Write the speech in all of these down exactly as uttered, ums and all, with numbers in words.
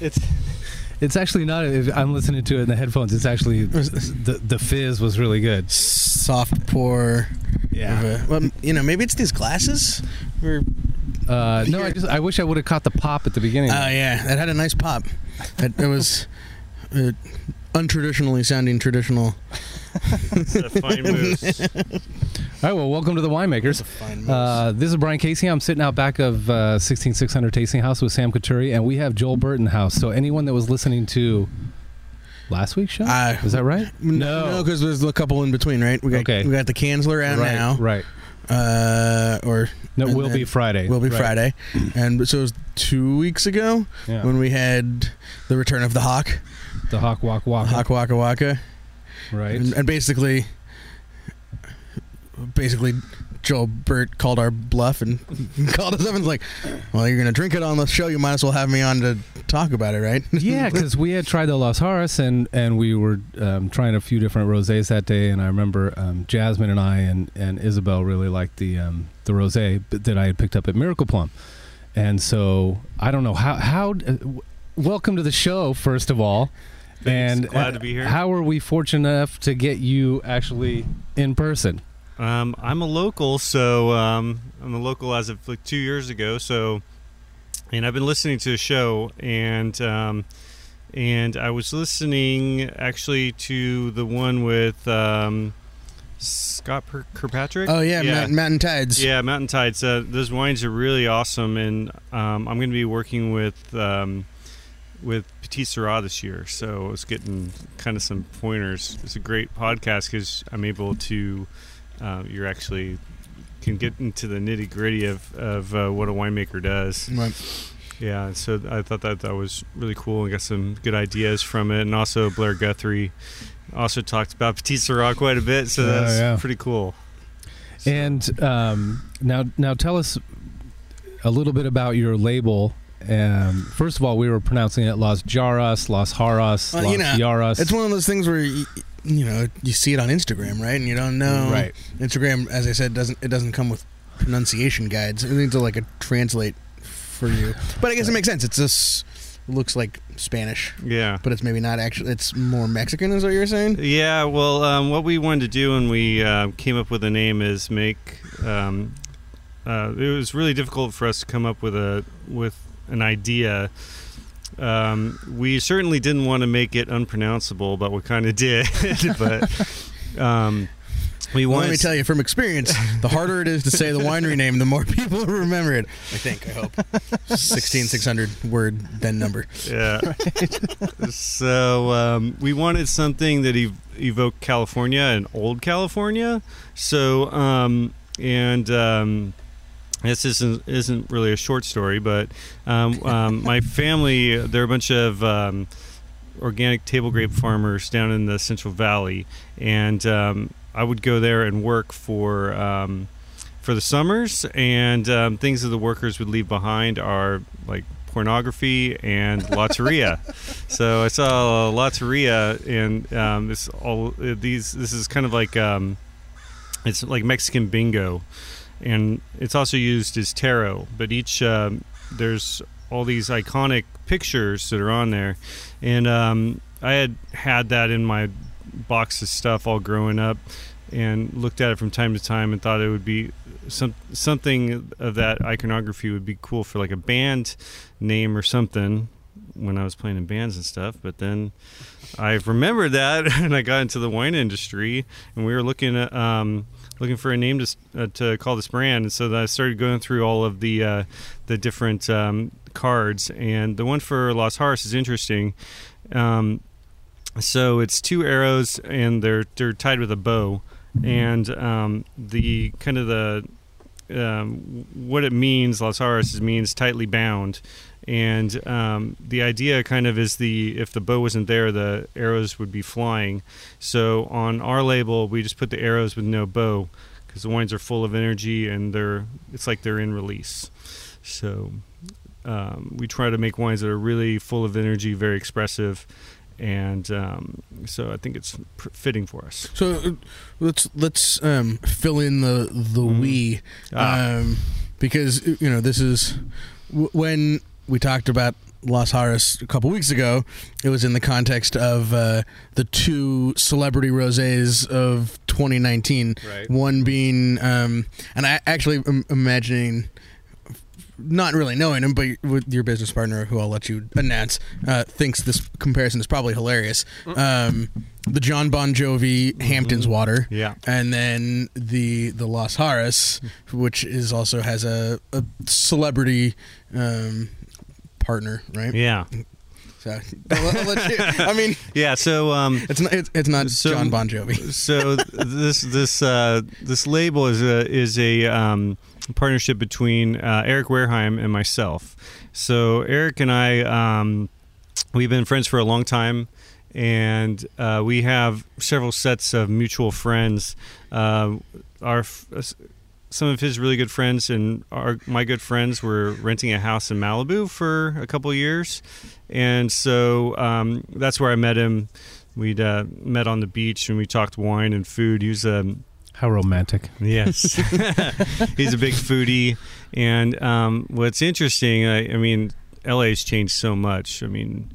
it's... It's actually not. I'm listening to it in the headphones. It's actually the the fizz was really good. Soft pour. Yeah. A, well, you know, maybe it's these glasses. We're uh, no, I just I wish I would have caught the pop at the beginning. Oh uh, yeah, that had a nice pop. That it was uh, untraditionally sounding traditional. It's a fine moose. All right, well, welcome to The Winemakers. Uh, this is Brian Casey. I'm sitting out back of uh, sixteen six hundred Tasting House with Sam Couture, and we have Joel Burton House. So anyone that was listening to last week's show, uh, is that right? No, no, because there's a couple in between, right? We got okay. we got the Kanzler out right, now, right? Uh, or no, will be Friday. Will be right. Friday, and so it was two weeks ago yeah. when we had the return of the Hawk, the Hawk Waka Waka, Hawk Waka Waka. Right, and, and basically, basically, Joel Burt called our bluff and called us up and was like, "Well, you're gonna drink it on the show. You might as well have me on to talk about it, right?" Yeah, because we had tried the Los Jarras and and we were um, trying a few different rosés that day, and I remember um, Jasmine and I and, and Isabel really liked the um, the rosé that I had picked up at Miracle Plum, and so I don't know how how. Uh, welcome to the show, first of all. Thanks. And glad to be here. How are we fortunate enough to get you actually in person? Um, I'm a local, so um, I'm a local as of like two years ago. So, and I've been listening to the show, and um, and I was listening actually to the one with um, Scott Kirkpatrick. Oh yeah, yeah. Mountain, Mountain Tides. Yeah, Mountain Tides. Uh, those wines are really awesome, and um, I'm going to be working with. Um, with Petit Syrah this year, so I was getting kind of some pointers. It's a great podcast because I'm able to uh, you're actually can get into the nitty gritty of, of uh, what a winemaker does. Right. Yeah, so I thought that that was really cool and got some good ideas from it, and also Blair Guthrie also talked about Petit Syrah quite a bit, so that's uh, yeah. pretty cool. So. And um, now now tell us a little bit about your label. Um, first of all, we were pronouncing it Los Jarras, Los Jarras, well, Los you know, Jarras. It's one of those things where you, you know you see it on Instagram, right? And you don't know. Right. Instagram, as I said, doesn't it doesn't come with pronunciation guides. It needs to like a translate for you. But I guess it makes sense. It's just it looks like Spanish. Yeah. But it's maybe not actually. It's more Mexican, is what you're saying. Yeah. Well, um, what we wanted to do when we uh, came up with the name is make. Um, uh, it was really difficult for us to come up with a with. an idea. Um, we certainly didn't want to make it unpronounceable, but we kind of did. But um, we well, wanted. Let me tell you from experience: the harder it is to say the winery name, the more people remember it. I think. I hope. Sixteen six hundred word then number. Yeah. Right. So um, we wanted something that ev- evoked California and old California. So um, and. Um, This isn't isn't really a short story, but um, um, my family, they're a bunch of um, organic table grape farmers down in the Central Valley, and um, I would go there and work for um, for the summers, and um, things that the workers would leave behind are like pornography and loteria. So I saw a loteria, and um, this all these this is kind of like um, it's like Mexican bingo. And it's also used as tarot, but each um, there's all these iconic pictures that are on there, and um, I had had that in my box of stuff all growing up, and looked at it from time to time and thought it would be some something of that iconography would be cool for like a band name or something when I was playing in bands and stuff. But then I remembered that, and I got into the wine industry, and we were looking at. Um, Looking for a name to uh, to call this brand, and so then I started going through all of the uh, the different um, cards, and the one for Los Jarras is interesting. Um, so it's two arrows, and they're they're tied with a bow, and um, the kind of the um, what it means, Lazarus, means tightly bound. And um, the idea kind of is the if the bow wasn't there, the arrows would be flying. So on our label, we just put the arrows with no bow because the wines are full of energy and they're it's like they're in release. So um, we try to make wines that are really full of energy, very expressive. And um, so I think it's pr- fitting for us. So uh, let's let's um, fill in the the mm-hmm. we ah. um, because, you know, this is w- when we talked about Lazarus a couple weeks ago. It was in the context of uh, the two celebrity rosés of twenty nineteen. Right. One being, um, and I actually am imagining, not really knowing him, but with your business partner, who I'll let you announce, uh, thinks this comparison is probably hilarious. Um, the Jon Bon Jovi Hamptons mm-hmm. water, yeah, and then the the Lazarus, which is also has a, a celebrity um, partner, right? Yeah. So I'll let you, I mean, yeah. So um, it's not it's, it's not so, Jon Bon Jovi. So this this uh, this label is a is a. Um, partnership between uh, Eric Wareheim and myself. So Eric and I, um, we've been friends for a long time, and uh, we have several sets of mutual friends. Uh, our some of his really good friends and our my good friends were renting a house in Malibu for a couple of years, and so um, that's where I met him. We'd uh, met on the beach and we talked wine and food. He was a How romantic. Yes. He's a big foodie. And um, what's interesting, I, I mean, L A's changed so much. I mean,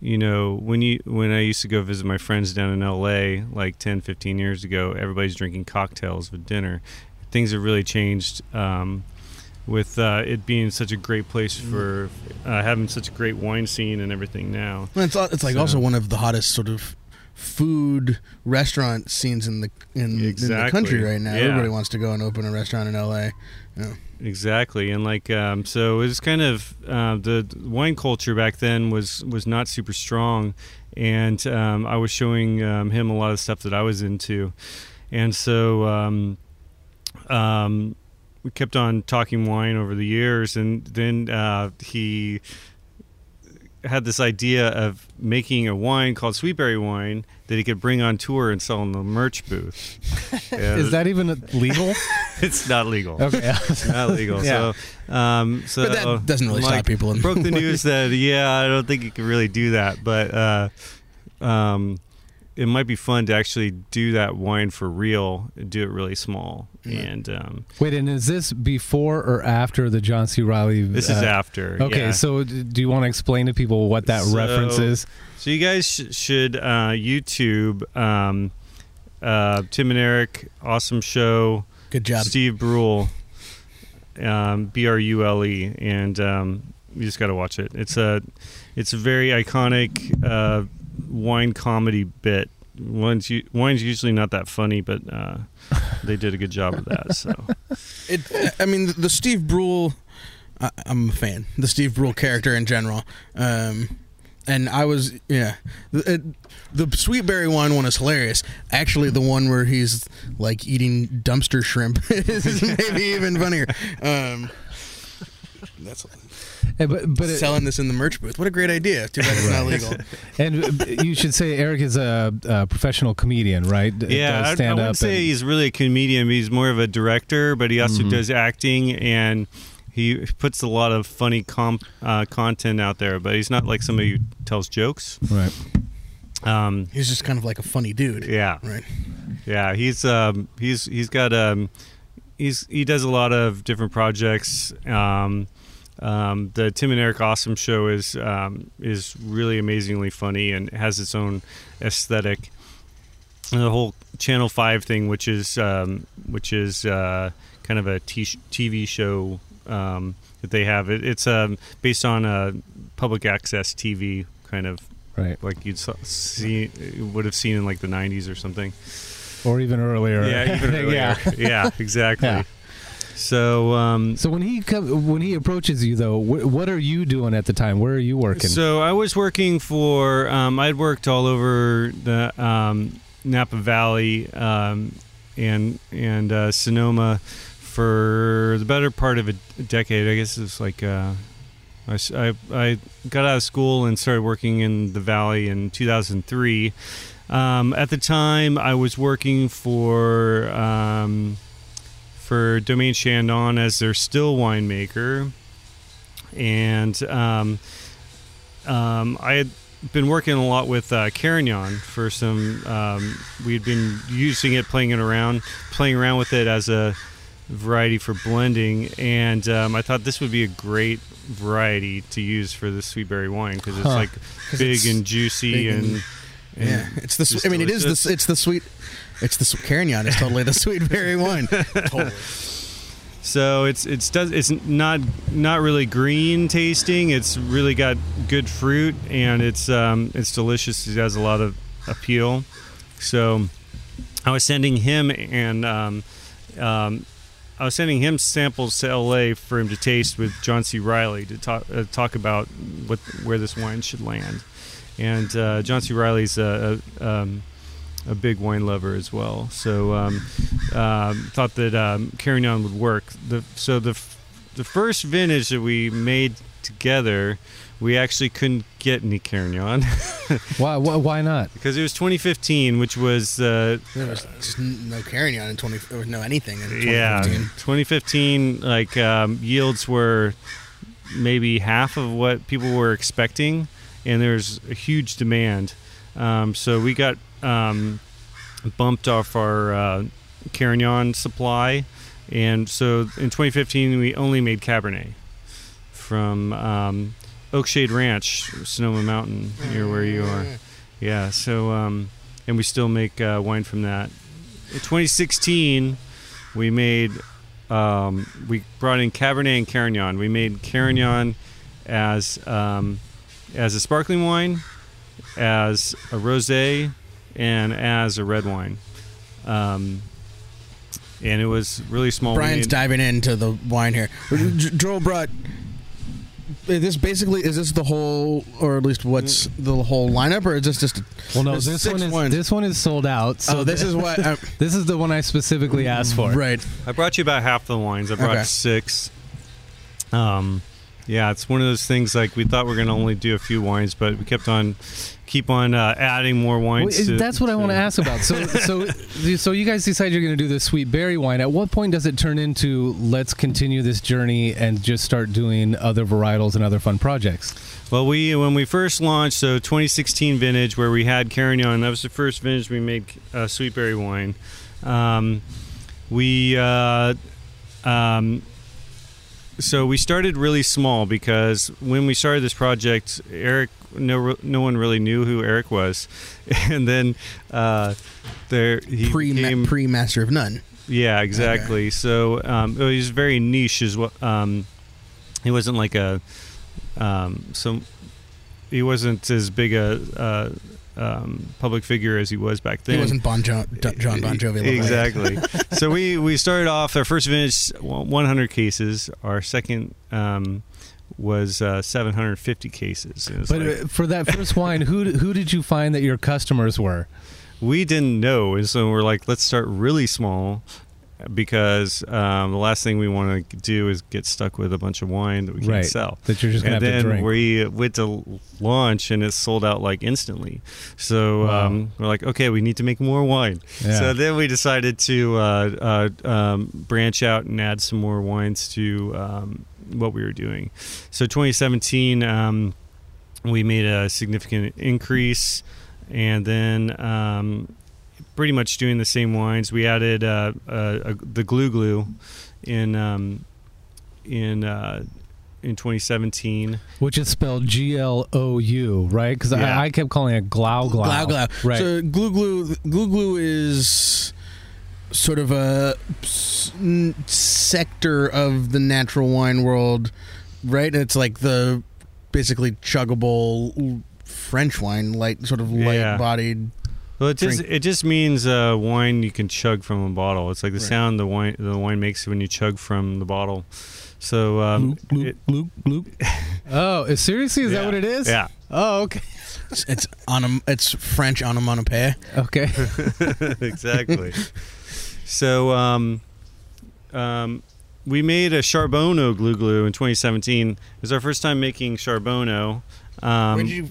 you know, when you when I used to go visit my friends down in L A like ten, fifteen years ago, everybody's drinking cocktails with dinner. Things have really changed um, with uh, it being such a great place for uh, having such a great wine scene and everything now. Well, it's, it's like so, also one of the hottest sort of food restaurant scenes in the in, exactly. in the country right now. Yeah. Everybody wants to go and open a restaurant in L A. Yeah. Exactly, and like um, so, it was kind of uh, the wine culture back then was was not super strong, and um, I was showing um, him a lot of stuff that I was into, and so um, um, we kept on talking wine over the years, and then uh, he. had this idea of making a wine called Sweetberry wine that he could bring on tour and sell in the merch booth. Yeah. Is that even legal? It's not legal. Okay. It's not legal. Yeah. So, um, so but that doesn't really Mike stop people. In broke the news that, yeah, I don't think you can really do that. But uh, um, it might be fun to actually do that wine for real and do it really small. Yeah. And um, wait, and is this before or after the John C. Reilly? This uh, is after. Okay, yeah. So do you want to explain to people what that so, reference is? So you guys sh- should uh, YouTube um, uh, Tim and Eric, awesome show. Good job, Steve Brule, um, B R U L E, and um, you just got to watch it. It's a, it's a very iconic uh, wine comedy bit. Wine's, wine's usually not that funny, but uh, they did a good job of that. So, it, I mean, the, the Steve Brule, I, I'm a fan. The Steve Brule character in general, um, and I was, yeah. The, the Sweetberry wine one is hilarious. Actually, the one where he's like eating dumpster shrimp is maybe even funnier. Um, that's. Hey, but, but selling it, this in the merch booth. What a great idea. Too bad it's not legal. And you should say Eric is a, a professional comedian, right? D- yeah, does stand I, I wouldn't up say and... he's really a comedian. He's more of a director, but he also mm-hmm. does acting, and he puts a lot of funny comp, uh, content out there, but he's not like somebody who tells jokes. Right. Um, he's just kind of like a funny dude. Yeah. Right. Yeah, he's um, he's he's got um, he's he does a lot of different projects. Um Um, the Tim and Eric Awesome Show is um, is really amazingly funny and has its own aesthetic. And the whole Channel Five thing, which is um, which is uh, kind of a t- TV show um, that they have. It, it's um, based on a public access T V kind of, right? Like you'd see would have seen in like the nineties or something, or even earlier. Yeah, even earlier. yeah. yeah, exactly. Yeah. So, um, so when he come, when he approaches you, though, wh- what are you doing at the time? Where are you working? So I was working for. Um, I'd worked all over the um, Napa Valley um, and and uh, Sonoma. for the better part of a decade. I guess it's like uh, I, I, I got out of school and started working in the Valley in two thousand three. Um, at the time, I was working for um, for Domaine Chandon as their still winemaker, and um, um, I had been working a lot with uh, Carignan for some. Um, we had been using it, playing it around, playing around with it as a variety for blending, and um, I thought this would be a great variety to use for the sweet berry wine because it's huh. like big it's and juicy and, and, and yeah, it's the. I mean, delicious. it is the. It's the sweet. It's the Carignan is totally the sweet berry wine. Totally. So it's it's does it's not not really green tasting. It's really got good fruit and it's um, it's delicious. It has a lot of appeal. So I was sending him and um, um, I was sending him samples to L A for him to taste with John C. Riley to talk uh, talk about what where this wine should land. And uh, John C. Riley's a, a um, a big wine lover as well, so um, uh, thought that um, Carignan would work. The, so the f- the first vintage that we made together, we actually couldn't get any Carignan. why, why? Why not? Because it was twenty fifteen, which was uh, there was just no Carignan in twenty. There was no anything in twenty fifteen. Yeah, twenty fifteen. Like um, yields were maybe half of what people were expecting, and there's a huge demand. Um, so we got. Um, bumped off our uh, Carignan supply, and so in twenty fifteen we only made Cabernet from um, Oakshade Ranch, Sonoma Mountain, near where you are. Yeah, so um, and we still make uh, wine from that. In twenty sixteen, we made um, we brought in Cabernet and Carignan. We made Carignan as um, as a sparkling wine, as a rosé, and as a red wine. Um, and it was really small. Brian's made- diving into the wine here. Joel brought this basically, is this the whole, or at least what's the whole lineup, or is this just a, well, no, this one is wines. This one is sold out. So oh, this the, is what I'm, this is the one I specifically asked for. Right. I brought you about half the wines. I brought okay. six. Um, yeah, it's one of those things like we thought we we're going to only do a few wines, but we kept on keep on uh, adding more wines. Well, to, that's what to, I want to ask about. So, so, so you guys decide you're going to do this sweet berry wine. At what point does it turn into let's continue this journey and just start doing other varietals and other fun projects? Well, we when we first launched, so twenty sixteen vintage where we had Carignan, that was the first vintage we made uh, sweet berry wine. Um, we, uh, um, so we started really small because when we started this project, Eric. No, no one really knew who Eric was, and then uh, there he pre became, pre-master of none. Yeah, exactly. Okay. So um, he was very niche as well. Um, he wasn't like a um, some. He wasn't as big a uh, um, public figure as he was back then. He wasn't Bon jo- John Bon Jovi. Exactly. So we we started off our first vintage one hundred cases. Our second. Um, was uh, seven hundred fifty cases. But like, for that first wine, who who did you find that your customers were? We didn't know, and so we're like, let's start really small because um, the last thing we want to do is get stuck with a bunch of wine that we can't right, sell. That you're just going to have to drink. And then we went to launch, and it sold out like instantly. So wow. um, we're like, okay, we need to make more wine. Yeah. So then we decided to uh, uh, um, branch out and add some more wines to... Um, what we were doing. So twenty seventeen, um, we made a significant increase, and then um, pretty much doing the same wines. We added uh, uh, a, the Glue Glue in um, in uh, in twenty seventeen, which is spelled G L O U, right? Because yeah. I, I kept calling it Glau Glau. Glau Glau. Right. So Glue Glue Glue Glue is. Sort of a sector of the natural wine world, right? It's like the basically chuggable French wine, light sort of light yeah. bodied. Well, it drink. just it just means uh, wine you can chug from a bottle. It's like the right. sound the wine the wine makes when you chug from the bottle. So um, bloop, bloop, bloop, bloop. Oh, seriously, is yeah. that what it is? Yeah. Oh, okay. It's it's, onom- it's French onomatopoeia. Okay. Exactly. So, um, um, we made a Charbono glue glue in twenty seventeen. It was our first time making Charbono. Um, where did you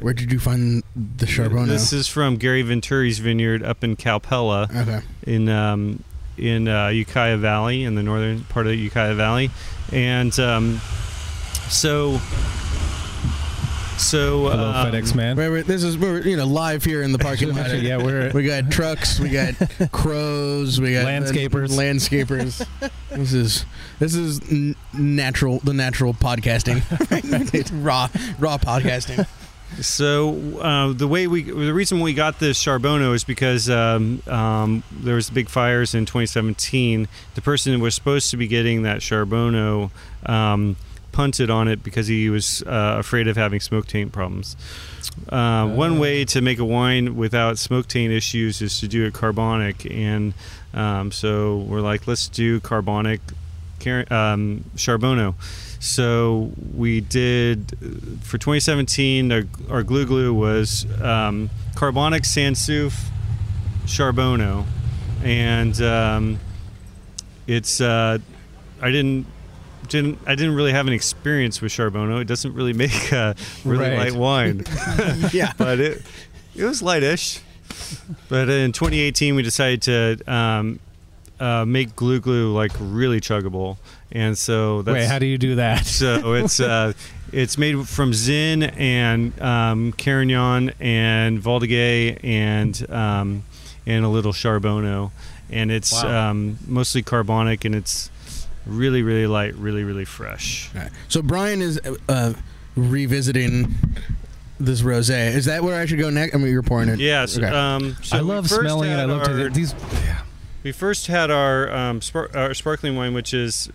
where did you find the Charbono? This is from Gary Venturi's vineyard up in Calpella, okay. in um, in uh, Ukiah Valley, in the northern part of the Ukiah Valley, and um, so. So, hello, um, FedEx man. Wait, wait, this is we're you know live here in the parking lot. Yeah, we're we got trucks, we got crows, we got landscapers, the, landscapers. This is this is n- natural, the natural podcasting, raw, raw podcasting. So uh, the way we, the reason we got this Charbono is because um, um, there was big fires in twenty seventeen. The person who was supposed to be getting that Charbono. Um, punted on it because he was uh, afraid of having smoke taint problems. Uh, uh, one way to make a wine without smoke taint issues is to do it carbonic, and um, so we're like, let's do carbonic um, Charbono. So we did, for twenty seventeen, our, our glue glue was um, carbonic Sansouf Charbono, and um, it's uh, I didn't Didn't, I didn't really have an experience with Charbono. It doesn't really make uh, really right. light wine. Yeah, but it it was lightish. But in twenty eighteen, we decided to um, uh, make glue glue like really chuggable. And so that's, wait, how do you do that? So it's uh, it's made from Zin and um, Carignan and Valdegay and um, and a little Charbono, and it's wow. um, mostly carbonic, and it's. Really, really light, really, really fresh. All right. So Brian is uh, revisiting this rosé. Is that where I should go next? I mean, you're pouring it. Yes. Okay. Um, so I love smelling it. I love our, to these. Yeah. We first had our um, spark, our sparkling wine, which is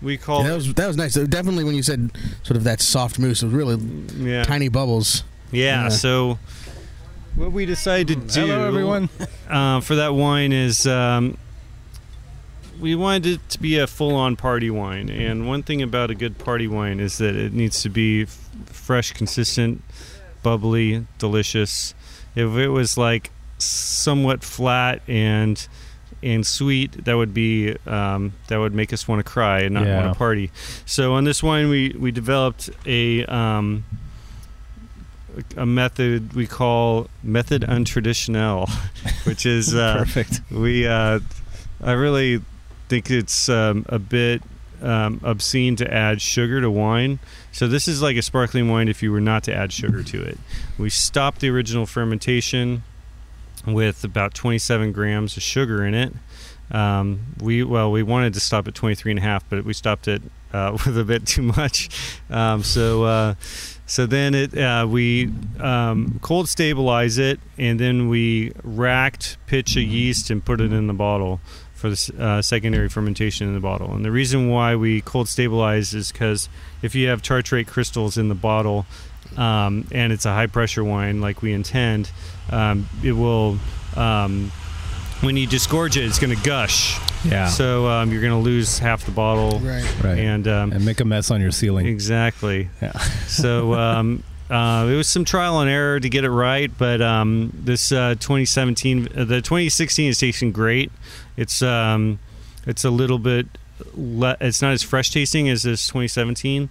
we call. Yeah, that was that was nice. So definitely, when you said sort of that soft mousse, it was really yeah. tiny bubbles. Yeah. yeah. So what we decided to do, hello everyone, uh, for that wine is. Um, We wanted it to be a full-on party wine, and one thing about a good party wine is that it needs to be f- fresh, consistent, bubbly, delicious. If it was like somewhat flat and and sweet, that would be um, that would make us want to cry and not yeah. want to party. So on this wine, we we developed a um, a method we call method untraditional, which is uh, perfect. We uh, I really. I think it's um, a bit um, obscene to add sugar to wine. So this is like a sparkling wine if you were not to add sugar to it. We stopped the original fermentation with about twenty-seven grams of sugar in it. Um, we well, we wanted to stop at twenty-three and a half, but we stopped it uh, with a bit too much. Um, so uh, so then it uh, we um, cold stabilize it, and then we racked pitch a yeast and put it in the bottle. For the uh, secondary fermentation in the bottle. And the reason why we cold stabilize is because if you have tartrate crystals in the bottle um, and it's a high pressure wine like we intend, um, it will, um, when you disgorge it, it's going to gush. Yeah. So um, you're going to lose half the bottle. Right. Right. And, um, and make a mess on your ceiling. Exactly. Yeah. So um, uh, it was some trial and error to get it right, but um, this uh, twenty seventeen, uh, the twenty sixteen is tasting great. It's um, it's a little bit, le- it's not as fresh tasting as this twenty seventeen.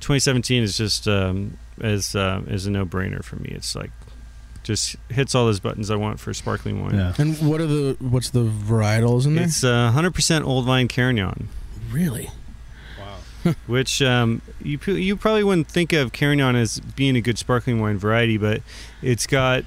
twenty seventeen is just um, as uh, is a no brainer for me. It's like just hits all those buttons I want for sparkling wine. Yeah. And what are the what's the varietals in there? It's uh, one hundred percent old vine Carignan. Really? Wow. Which um, you you probably wouldn't think of Carignan as being a good sparkling wine variety, but it's got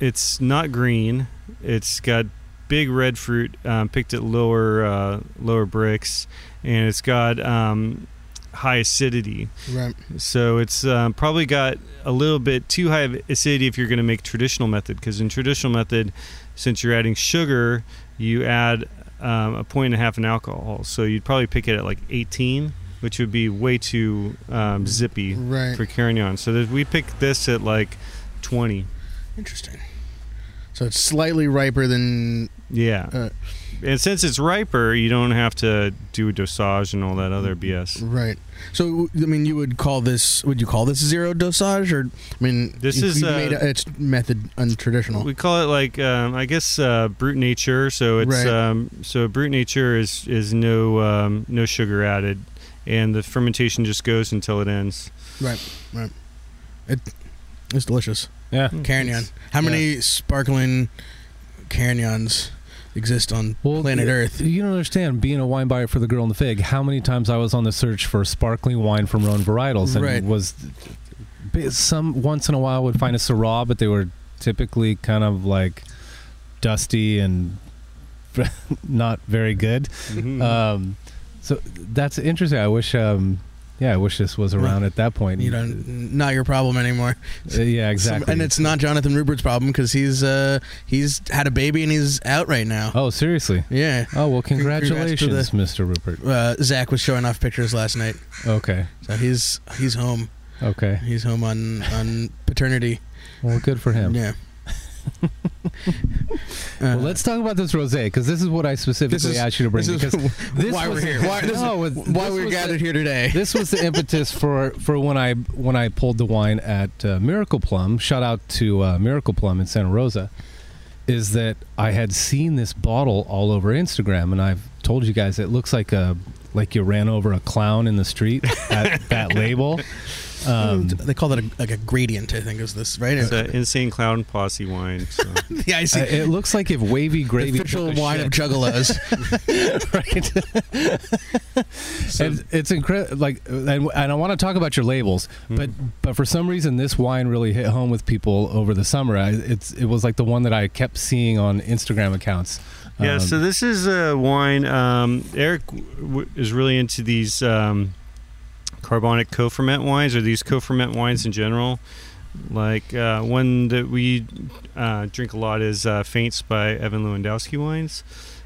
it's not green. It's got big red fruit, um, picked at lower uh, lower bricks, and it's got um, high acidity. Right. So it's um, probably got a little bit too high of acidity if you're going to make traditional method, because in traditional method, since you're adding sugar, you add um, a point and a half in alcohol. So you'd probably pick it at like eighteen, which would be way too um, zippy right. for Carignan. So we picked this at like twenty. Interesting. So it's slightly riper than... Yeah. Uh, And since it's riper, you don't have to do dosage and all that other B S. Right. So, I mean, you would call this, would you call this zero dosage? Or, I mean, this you, is you uh, made a, it's method untraditional. We call it like, um, I guess, uh, brut nature. So it's, right. um, so brut nature is, is no, um, no sugar added, and the fermentation just goes until it ends. Right. Right. It, it's delicious. Yeah. Carignan. How many yeah. sparkling Carignans exist on well, planet Earth? You don't understand, being a wine buyer for the Girl in the Fig, how many times I was on the search for sparkling wine from Rhone varietals, and right. was some once in a while would find a Syrah, but they were typically kind of like dusty and not very good. Mm-hmm. Um, so that's interesting. I wish. Um, Yeah, I wish this was around yeah. at that point. You don't, not your problem anymore. Uh, yeah, exactly. Some, and it's not Jonathan Rupert's problem, because he's uh, he's had a baby and he's out right now. Oh, seriously? Yeah. Oh, well, congratulations, Congrats the, Mister Rupert. Uh, Zach was showing off pictures last night. Okay. So he's he's home. Okay. He's home on, on paternity. Well, good for him. Yeah. Well, uh, let's talk about this rosé, because this is what I specifically is, asked you to bring. This is this why was, we're here. Why, no, is, why we're gathered the, here today. This was the impetus for, for when I when I pulled the wine at uh, Miracle Plum. Shout out to uh, Miracle Plum in Santa Rosa. Is that I had seen this bottle all over Instagram, and I've told you guys it looks like a like you ran over a clown in the street at that label. Um, they call that a, like a gradient, I think, is this, right? It's an Insane Clown Posse wine. So. The icy. Uh, it looks like if Wavy Gravy the official wine shit. Of Juggalos. Right. So. And it's incredible. Like, and, and I want to talk about your labels, mm-hmm. but but for some reason, this wine really hit home with people over the summer. I, it's It was like the one that I kept seeing on Instagram accounts. Yeah, um, so this is a wine. Um, Eric w is really into these... Um, carbonic co-ferment wines, or these co-ferment wines in general. Like uh, one that we uh, drink a lot is uh, Faints by Evan Lewandowski Wines.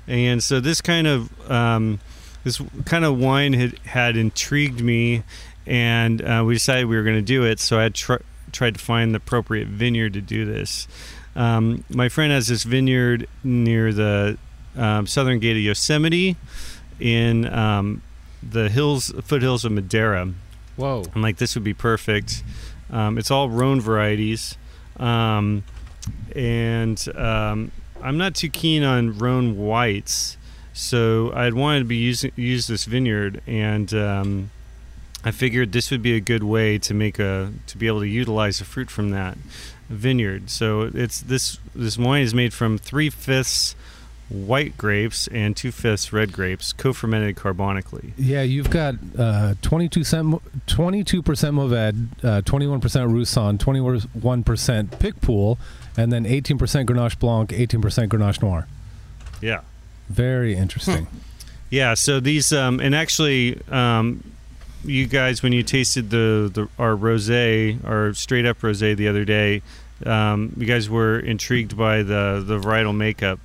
And so this kind of um, this kind of wine had, had intrigued me, and uh, we decided we were going to do it. So I had tr tried to find the appropriate vineyard to do this. Um, my friend has this vineyard near the um, southern gate of Yosemite in um, the hills, foothills of Madera. Whoa. I'm like, this would be perfect. Um, it's all Rhone varieties. Um, and um, I'm not too keen on Rhone whites, so I'd wanted to be using, use this vineyard, and um, I figured this would be a good way to make a, to be able to utilize the fruit from that vineyard. So it's this, this wine is made from three-fifths white grapes and two-fifths red grapes, co-fermented carbonically. Yeah, you've got uh, twenty-two percent Mourvèdre, uh, twenty-one percent Roussan, twenty-one percent Picpoul, and then eighteen percent Grenache Blanc, eighteen percent Grenache Noir. Yeah. Very interesting. Hmm. Yeah, so these, um, and actually, um, you guys, when you tasted the, the our rosé, our straight-up rosé the other day, um, you guys were intrigued by the, the varietal makeup.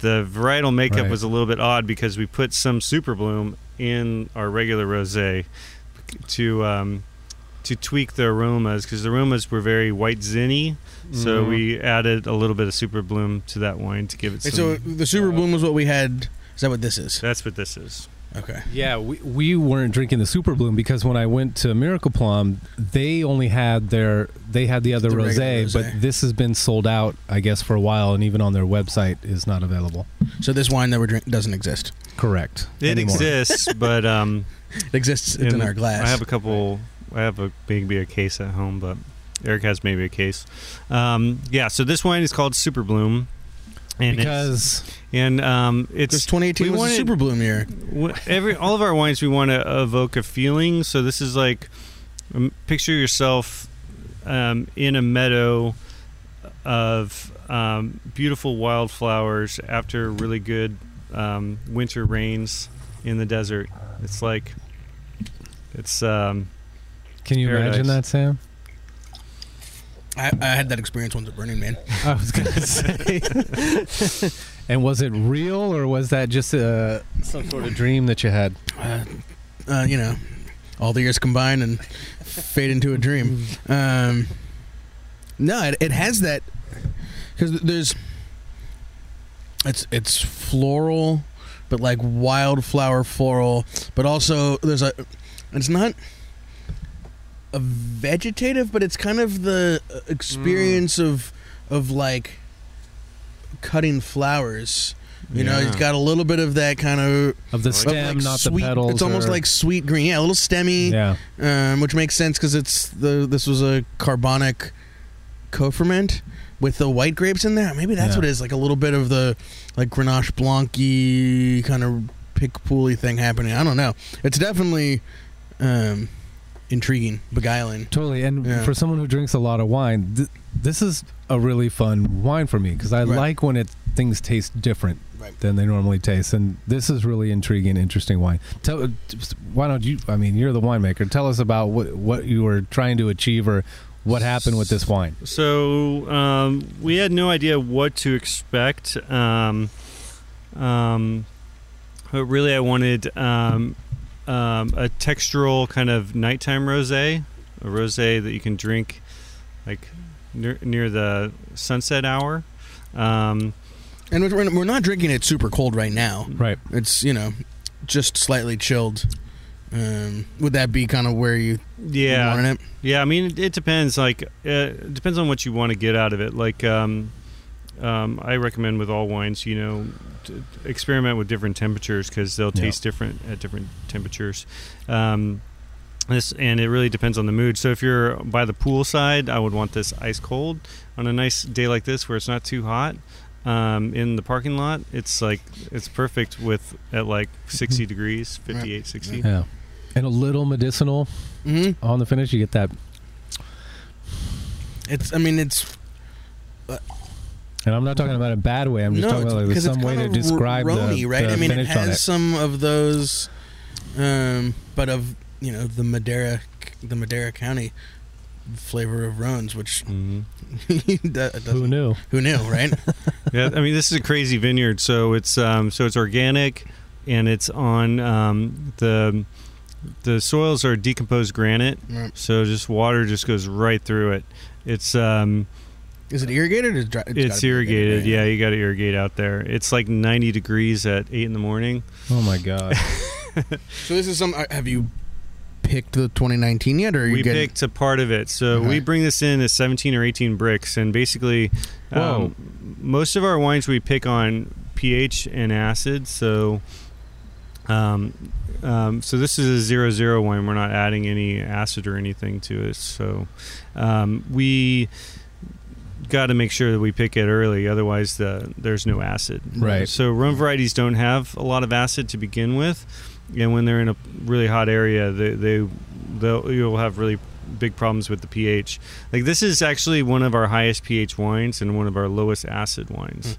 The varietal makeup right. was a little bit odd, because we put some Super Bloom in our regular rosé to um, to tweak the aromas, because the aromas were very white zinny. Mm. So we added a little bit of Super Bloom to that wine to give it. Some, so the Super uh, Bloom was what we had. Is that what this is? That's what this is. Okay. Yeah, we we weren't drinking the Super Bloom, because when I went to Miracle Plum, they only had their they had the other the rosé, but this has been sold out, I guess, for a while, and even on their website is not available. So this wine that we're drinking doesn't exist. Correct. It anymore. Exists, but um, it exists in, in our glass. I have a couple. I have a maybe a case at home, but Eric has maybe a case. Um, yeah. So this wine is called Super Bloom. And because it's, and um, it's twenty eighteen was wanted, a Super Bloom year. Every all of our wines, we want to evoke a feeling. So this is like, um, picture yourself um, in a meadow of um, beautiful wildflowers after really good um, winter rains in the desert. It's like it's. Um, Can you paradise. Imagine that, Sam? I, I had that experience once at Burning Man. I was going to say. And was it real, or was that just uh, some sort of dream that you had? Uh, uh, you know, all the years combined and fade into a dream. Um, no, it, it has that, because there's, it's, it's floral, but like wildflower floral, but also there's a, it's not a vegetative, but it's kind of the experience mm. of of like cutting flowers. You yeah. know, it's got a little bit of that kind of of the stem, like not sweet, the petals. It's or... almost like sweet green, yeah, a little stemmy, yeah, um, which makes sense because it's the this was a carbonic co-ferment with the white grapes in there. Maybe that's yeah. what it is, like a little bit of the like Grenache Blanc-y kind of pick-pooly thing happening. I don't know. It's definitely. Um, Intriguing, beguiling. Totally. And yeah. for someone who drinks a lot of wine, th- this is a really fun wine for me because I right. like when it things taste different right. than they normally taste. And this is really intriguing, interesting wine. Tell, why don't you, I mean, you're the winemaker. Tell us about what, what you were trying to achieve or what happened with this wine. So um, we had no idea what to expect. Um, um, but really I wanted... Um, Um, a textural kind of nighttime rosé, a rosé that you can drink like near, near the sunset hour. Um, and we're, we're not drinking it super cold right now. Right. It's, you know, just slightly chilled. Um, would that be kind of where you yeah. wanted it? Yeah, I mean, it, it depends. Like, uh, it depends on what you want to get out of it. Like, um, um, I recommend with all wines, you know, experiment with different temperatures because they'll taste yeah. different at different temperatures. Um, this and it really depends on the mood. So if you're by the poolside, I would want this ice cold. On a nice day like this, where it's not too hot, um, in the parking lot, it's like it's perfect with at like sixty degrees, fifty-eight, sixty. Yeah, and a little medicinal mm-hmm. on the finish. You get that. It's. I mean, it's. Uh, And I'm not talking about a bad way. I'm just no, talking about like, there's some way to describe rony, the, right? the I mean, finish it has on it. Some of those, um, but of you know the Madera, the Madera County flavor of Rhones, which mm-hmm. who knew? Who knew, right? yeah, I mean, this is a crazy vineyard, so it's um, so it's organic, and it's on um, the the soils are decomposed granite, right. so just water just goes right through it. It's um. Is it irrigated? Or it's it's irrigated. irrigated. Yeah, you got to irrigate out there. It's like ninety degrees at eight in the morning. Oh my god! So this is some. Have you picked the twenty nineteen yet, or are you we getting... picked a part of it? So okay. we bring this in as seventeen or eighteen bricks, and basically, um, most of our wines we pick on pH and acid. So, um, um, so this is a zero zero wine. We're not adding any acid or anything to it. So, um, we. Got to make sure that we pick it early, otherwise the, there's no acid. Right. So Rhone varieties don't have a lot of acid to begin with, and when they're in a really hot area, they they they'll, you'll have really big problems with the pH. Like this is actually one of our highest pH wines and one of our lowest acid wines.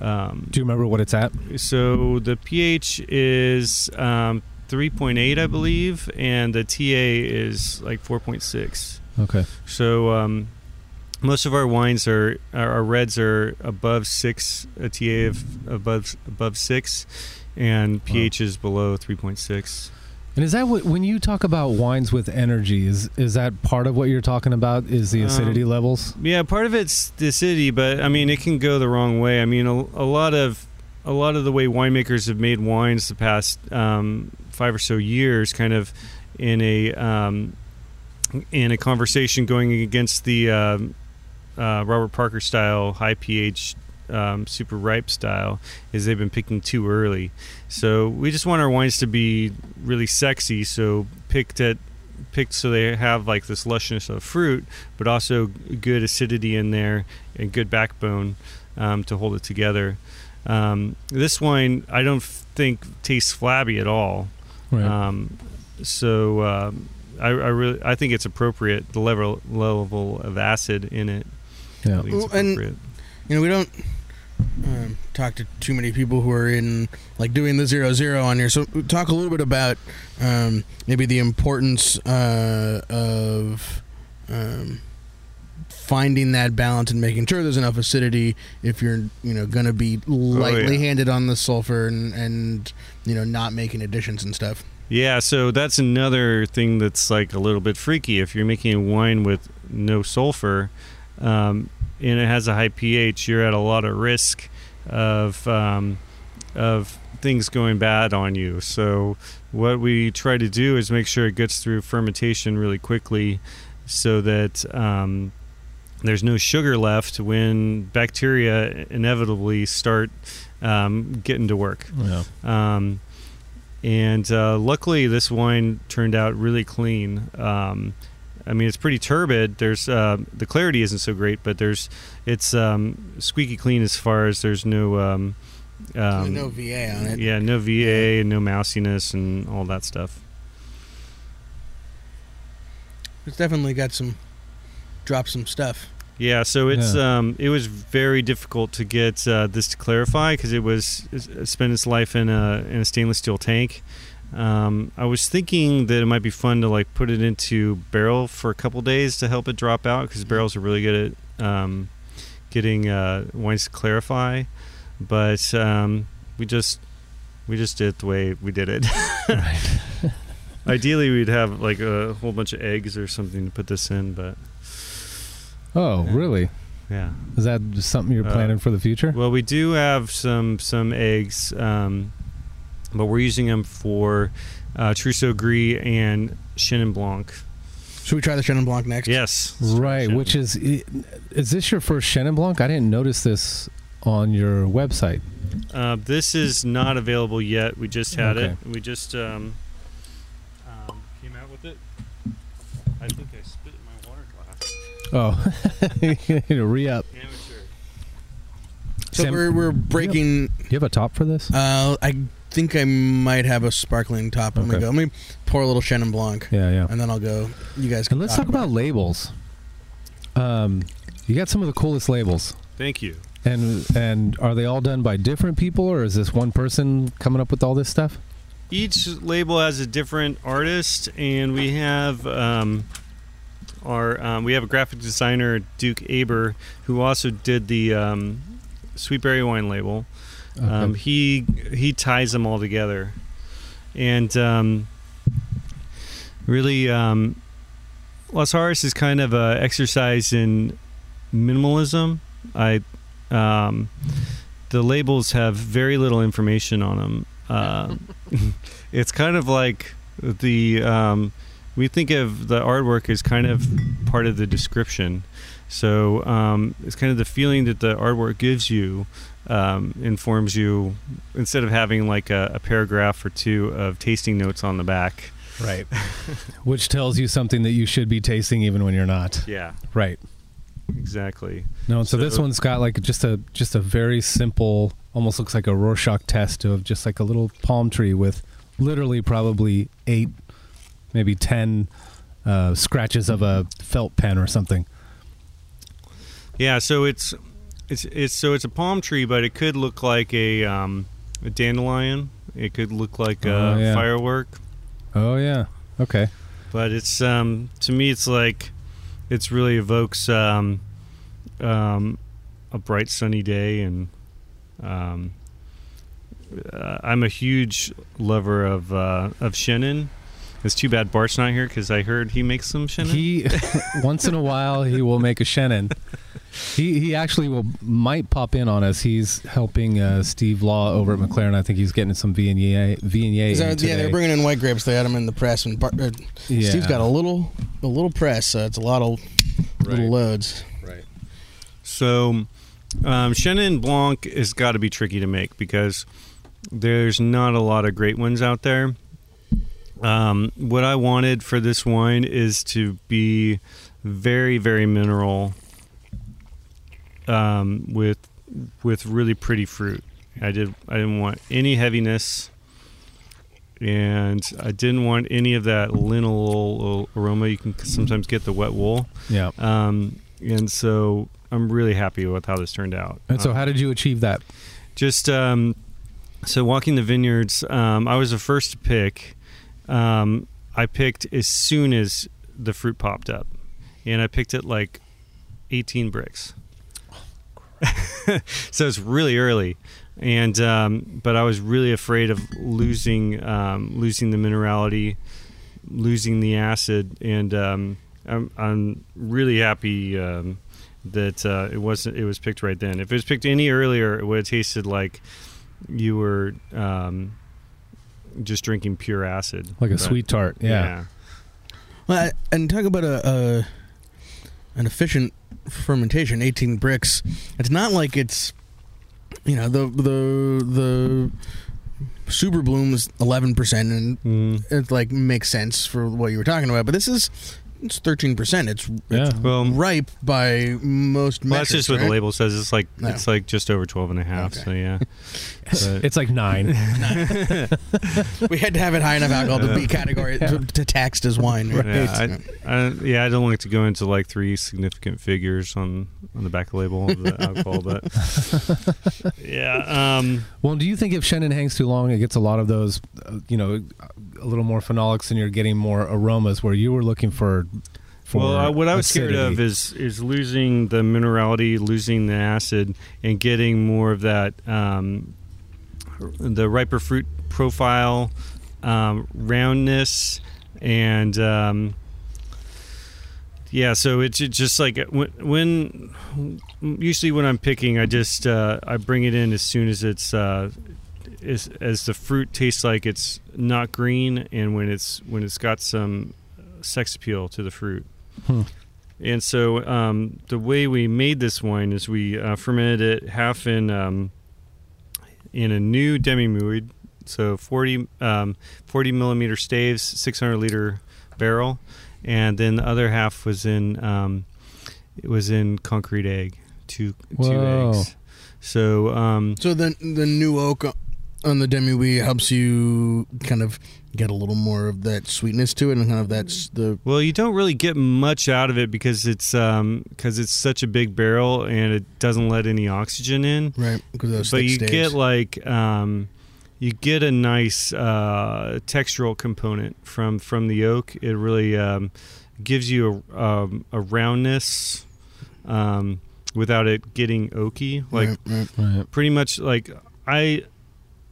Mm. Um, Do you remember what it's at? So the pH is um, three point eight, I believe, and the T A is like four point six. Okay. So. Um, Most of our wines are our reds are above six, a T A of above above six, and pH wow. is below three point six. And is that what when you talk about wines with energy? Is is that part of what you're talking about? Is the acidity um, levels? Yeah, part of it's the acidity, but I mean it can go the wrong way. I mean a, a lot of a lot of the way winemakers have made wines the past um, five or so years, kind of in a um, in a conversation going against the. Um, Uh, Robert Parker style, high pH, um, super ripe style, is they've been picking too early. So we just want our wines to be really sexy. So picked at picked so they have like this lushness of fruit, but also good acidity in there and good backbone um, to hold it together. Um, this wine I don't think tastes flabby at all. Right. Um, so um, I, I really I think it's appropriate the level level of acid in it. Yeah, well, and you know we don't um, talk to too many people who are in like doing the zero zero on here. So talk a little bit about um, maybe the importance uh, of um, finding that balance and making sure there's enough acidity if you're you know going to be lightly oh, yeah. handed on the sulfur and, and you know not making additions and stuff. Yeah, so that's another thing that's like a little bit freaky if you're making a wine with no sulfur. Um, and it has a high pH, you're at a lot of risk of um, of things going bad on you. So what we try to do is make sure it gets through fermentation really quickly so that um, there's no sugar left when bacteria inevitably start um, getting to work. Yeah. Um, and uh, luckily this wine turned out really clean. Um, I mean, it's pretty turbid. There's uh, the clarity isn't so great, but there's it's um, squeaky clean as far as there's no um, um, no V A on it. Yeah, no V A and no mousiness and all that stuff. It's definitely got some drop some stuff. Yeah, so it's yeah. Um, it was very difficult to get uh, this to clarify because it was it spent its life in a in a stainless steel tank. Um, I was thinking that it might be fun to like put it into barrel for a couple days to help it drop out because barrels are really good at um, getting uh, wines to clarify, but um, we just we just did it the way we did it. Right. Ideally, we'd have like a whole bunch of eggs or something to put this in, but oh, yeah. Really? Yeah. Is that something you're planning uh, for the future? Well, we do have some some eggs. Um, But we're using them for uh, Trousseau Gris and Chenin Blanc. Should we try the Chenin Blanc next? Yes. Right, which is... Is this your first Chenin Blanc? I didn't notice this on your website. Uh, this is not available yet. We just had okay. it. We just um, um, came out with it. I think I spit in my water glass. Oh. You need to re-up. Yeah. So Sam, we're, we're breaking... Do you have a top for this? Uh, I think I might have a sparkling top. Okay. I'm gonna go. Let me pour a little Chenin Blanc. Yeah, yeah. And then I'll go. You guys can and let's talk, talk about, about labels. Um, you got some of the coolest labels. Thank you. And and are they all done by different people, or is this one person coming up with all this stuff? Each label has a different artist, and we have... Um, our um, we have a graphic designer, Duke Aber, who also did the... Um, Sweetberry wine label. Okay. Um, he he ties them all together, and um, really, um, Las Horas is kind of an exercise in minimalism. I um, the labels have very little information on them. Uh, it's kind of like the um, we think of the artwork as kind of part of the description. So um, it's kind of the feeling that the artwork gives you, um, informs you, instead of having like a, a paragraph or two of tasting notes on the back. Right. Which tells you something that you should be tasting even when you're not. Yeah. Right. Exactly. No, so, so this one's got like just a just a very simple, almost looks like a Rorschach test of just like a little palm tree with literally probably eight, maybe ten uh, scratches of a felt pen or something. Yeah, so it's it's it's so it's a palm tree, but it could look like a, um, a dandelion. It could look like a oh, yeah. firework. Oh yeah, okay. But it's um, to me, it's like it's really evokes um, um, a bright sunny day, and um, uh, I'm a huge lover of uh, of Chenin. It's too bad Bart's not here because I heard he makes some Chenin. He once in a while he will make a Chenin. He he actually will might pop in on us. He's helping uh, Steve Law over at McLaren. I think he's getting some Viognier. Viognier that, yeah, they're bringing in white grapes. They had them in the press, and Bart, uh, yeah. Steve's got a little a little press. So it's a lot of right. little loads. Right. So, um, Chenin Blanc has got to be tricky to make because there's not a lot of great ones out there. Um, what I wanted for this wine is to be very, very mineral, um, with with really pretty fruit. I did. I didn't want any heaviness, and I didn't want any of that linalool aroma. You can sometimes get the wet wool. Yeah. Um, and so I'm really happy with how this turned out. And so, um, how did you achieve that? Just um, so walking the vineyards, um, I was the first to pick. Um, I picked as soon as the fruit popped up, and I picked it like eighteen bricks. Oh, so it's really early, and um, but I was really afraid of losing um, losing the minerality, losing the acid, and um, I'm I'm really happy um, that uh, it wasn't. It was picked right then. If it was picked any earlier, it would have tasted like you were um, just drinking pure acid. Like a but, sweet tart, yeah. yeah. Well, I, and talk about a, a an efficient fermentation, eighteen bricks. It's not like it's, you know, the the the super bloom's eleven percent, and mm. it like makes sense for what you were talking about. But this is it's thirteen percent. It's, yeah. it's well, ripe by most. Well, metrics, that's just right? what the label says. It's like no. it's like just over twelve and a half. Okay. So yeah, but. It's like nine. We had to have it high enough alcohol to be category to, to taxed as wine. Right? Yeah, I, I, yeah, I don't like to go into like three significant figures on, on the back of the label of the alcohol, but yeah. Um, well, do you think if Chenin hangs too long, it gets a lot of those, uh, you know, a little more phenolics, and you're getting more aromas where you were looking for. For well, uh, what I was acidity. scared of is is losing the minerality, losing the acid, and getting more of that um, the riper fruit profile, um, roundness, and um, yeah. So it's just like when, when usually when I'm picking, I just uh, I bring it in as soon as it's. Uh, As, as the fruit tastes like it's not green, and when it's when it's got some sex appeal to the fruit. Hmm. And so um, the way we made this wine is we uh, fermented it half in um, in a new demi-muid, so forty, um, forty millimeter staves, six hundred liter barrel, and then the other half was in um, it was in concrete egg, two Whoa. two eggs. So um, so the the new oak. On the demi-wee helps you kind of get a little more of that sweetness to it, and kind of that's the well, you don't really get much out of it because it's um because it's such a big barrel and it doesn't let any oxygen in, right? Because those but you staves. get like um you get a nice uh, textural component from from the oak. It really um, gives you a, um, a roundness um, without it getting oaky. Like right, right, right. pretty much like I.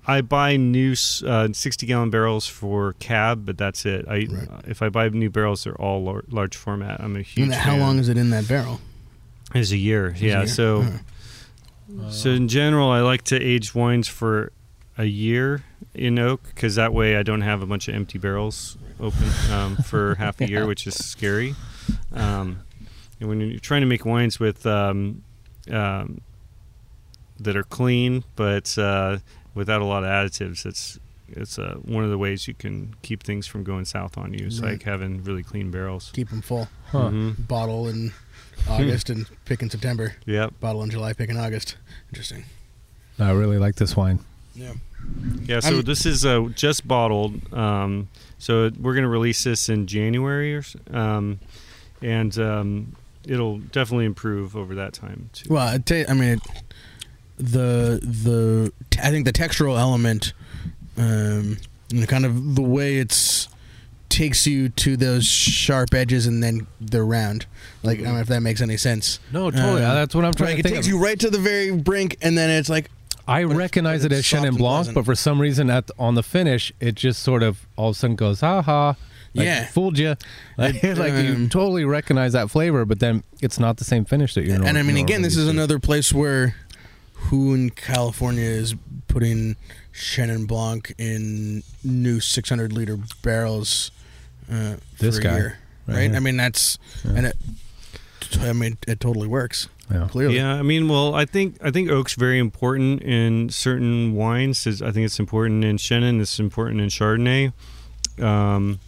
I buy new sixty-gallon uh, barrels for cab, but that's it. I right. If I buy new barrels, they're all lar- large format. I'm a huge and How fan. long is it in that barrel? It's a year, it's yeah. A year? So uh. so in general, I like to age wines for a year in oak, because that way I don't have a bunch of empty barrels open um, for half a year, yeah. which is scary. Um, and when you're trying to make wines with um, um, that are clean, but... Uh, without a lot of additives, it's it's uh, one of the ways you can keep things from going south on you. It's right. like having really clean barrels. Keep them full. Huh. Mm-hmm. Bottle in August and pick in September. Yep. Bottle in July, pick in August. Interesting. I really like this wine. Yeah. Yeah, so I'm, this is uh, just bottled. Um, so we're going to release this in January. or um, And um, it'll definitely improve over that time, too. Well, I, t- I mean... It, The the I think the textural element, um, and kind of the way it's takes you to those sharp edges and then they're round. Like I don't know if that makes any sense. No, totally. Um, That's what I'm trying like to think. It takes of. you right to the very brink, and then it's like I recognize it as Chenin Blanc, but for some reason at the, on the finish, it just sort of all of a sudden goes, ha ha. Like, yeah, fooled you. Like, um, like you totally recognize that flavor, but then it's not the same finish that you're. And, and I mean, again, this is to. another place where. Who in California is putting Chenin Blanc in new six hundred liter barrels uh, this for a guy, year, right? right? I mean, that's yeah. and it, I mean, it totally works. Yeah. Clearly, yeah. I mean, well, I think I think oak's very important in certain wines. I think it's important in Chenin. It's important in Chardonnay. Um,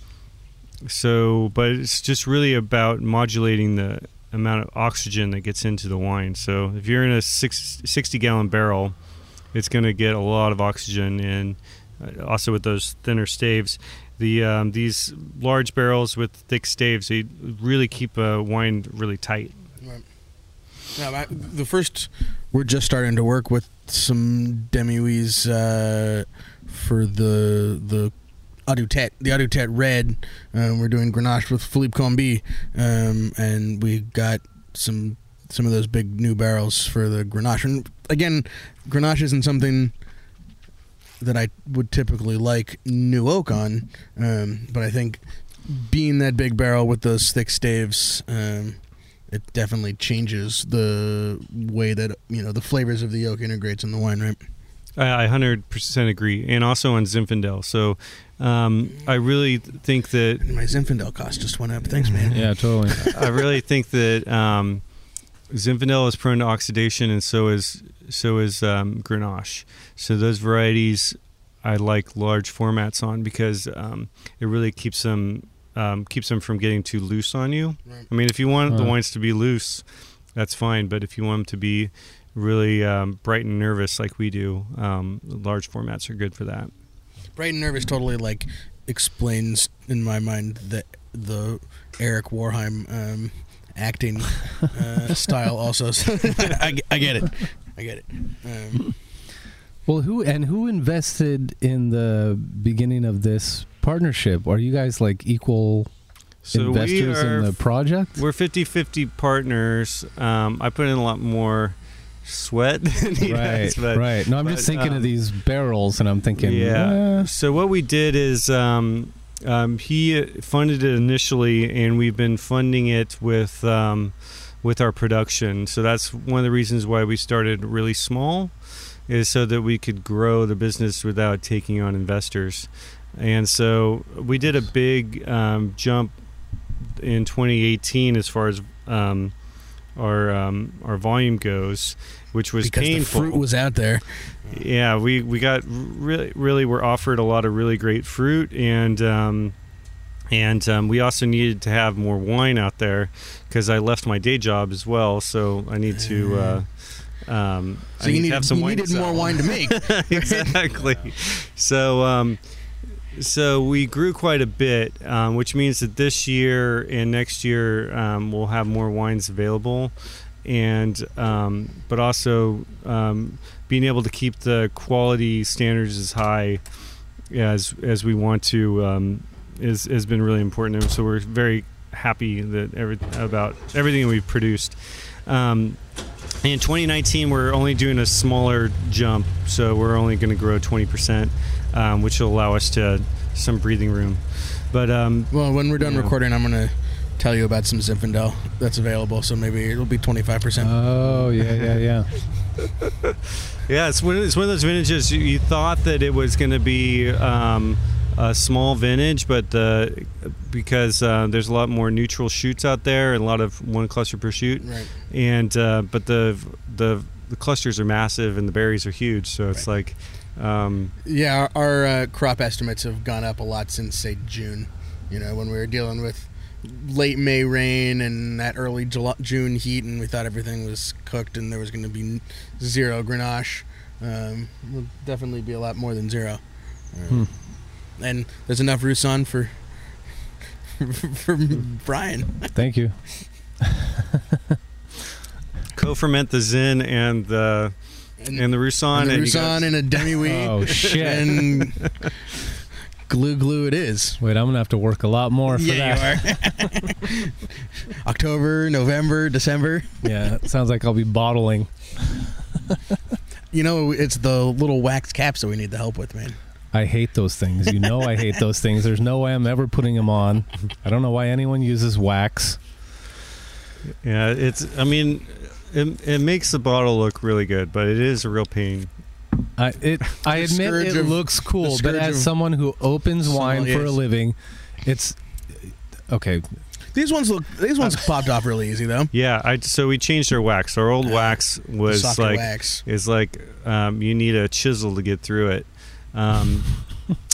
so, but it's just really about modulating the. amount of oxygen that gets into the wine. So if you're in a six, sixty-gallon barrel, it's going to get a lot of oxygen in. Uh, also with those thinner staves, the um, these large barrels with thick staves, they really keep a uh, wine really tight. Right. Now, I, the first, we're just starting to work with some demi-wees uh, for the the Adutet, the Adutet Red. Um, we're doing Grenache with Philippe Combi, um, and we got some some of those big new barrels for the Grenache. And again, Grenache isn't something that I would typically like new oak on, um, but I think being that big barrel with those thick staves, um, it definitely changes the way that you know the flavors of the oak integrates in the wine, right? I one hundred percent agree, and also on Zinfandel. So um, I really think that... And my Zinfandel cost just went up. Thanks, man. Yeah, totally. I really think that um, Zinfandel is prone to oxidation, and so is so is um, Grenache. So those varieties I like large formats on, because um, it really keeps them, um, keeps them from getting too loose on you. Right. I mean, if you want right. the wines to be loose, that's fine, but if you want them to be... really um, bright and nervous like we do, um, large formats are good for that. Bright and nervous totally like explains in my mind the the Eric Warheim um, acting uh, style also. So I, I get it. I get it. Um, well, who and who invested in the beginning of this partnership? Are you guys like equal... So investors we are, in the project? We're fifty-fifty partners. Um, I put in a lot more sweat than he right, does, but, right. No, I'm but, just thinking um, of these barrels, and I'm thinking, yeah. Eh. So what we did is um, um, he funded it initially, and we've been funding it with um, with our production. So that's one of the reasons why we started really small, is so that we could grow the business without taking on investors. And so we did a big um, jump in twenty eighteen as far as um, our um, our volume goes, which was because painful. The fruit was out there. Yeah, we, we got really really were offered a lot of really great fruit, and um, and um, we also needed to have more wine out there, because I left my day job as well, so I need to. Uh, um, so I you need needed, to have some you wine needed more out. Wine to make. Exactly. Yeah. So. Um, So we grew quite a bit, um, which means that this year and next year um, we'll have more wines available, and um, but also um, being able to keep the quality standards as high as as we want to um, is has been really important. And so we're very happy that every, about everything we've produced. Um, in twenty nineteen, we're only doing a smaller jump, so we're only going to grow twenty percent. Um, which will allow us to some breathing room. But um, well, when we're done recording, know. I'm going to tell you about some Zinfandel that's available. So maybe it'll be twenty-five percent. Oh, yeah, yeah, yeah. Yeah, it's one, it's one of those vintages you, you thought that it was going to be um, a small vintage, but the, because uh, there's a lot more neutral shoots out there and a lot of one cluster per shoot. Right. And, uh, but the, the the clusters are massive and the berries are huge. So it's right. like... Um, yeah, our, our uh, crop estimates have gone up a lot since, say, June. You know, when we were dealing with late May rain and that early July, June heat, and we thought everything was cooked and there was going to be zero Grenache. Um, will definitely be a lot more than zero. Um, hmm. And there's enough Roussan for for Brian. Thank you. Co-ferment the Zin and the. And, and the Roussan. And the Roussan and a demi-weed. Oh, shit. And glue glue it is. Wait, I'm going to have to work a lot more for yeah, that. You are. October, November, December. Yeah, it sounds like I'll be bottling. You know, it's the little wax caps that we need the help with, man. I hate those things. You know I hate those things. There's no way I'm ever putting them on. I don't know why anyone uses wax. Yeah, it's, I mean... It, it makes the bottle look really good, but it is a real pain. I it I admit it of, looks cool, but as someone who opens wine for is. a living, it's okay. These ones look. These ones popped off really easy though. Yeah, I, so we changed our wax. Our old uh, wax was like wax. is like um, you need a chisel to get through it. Um,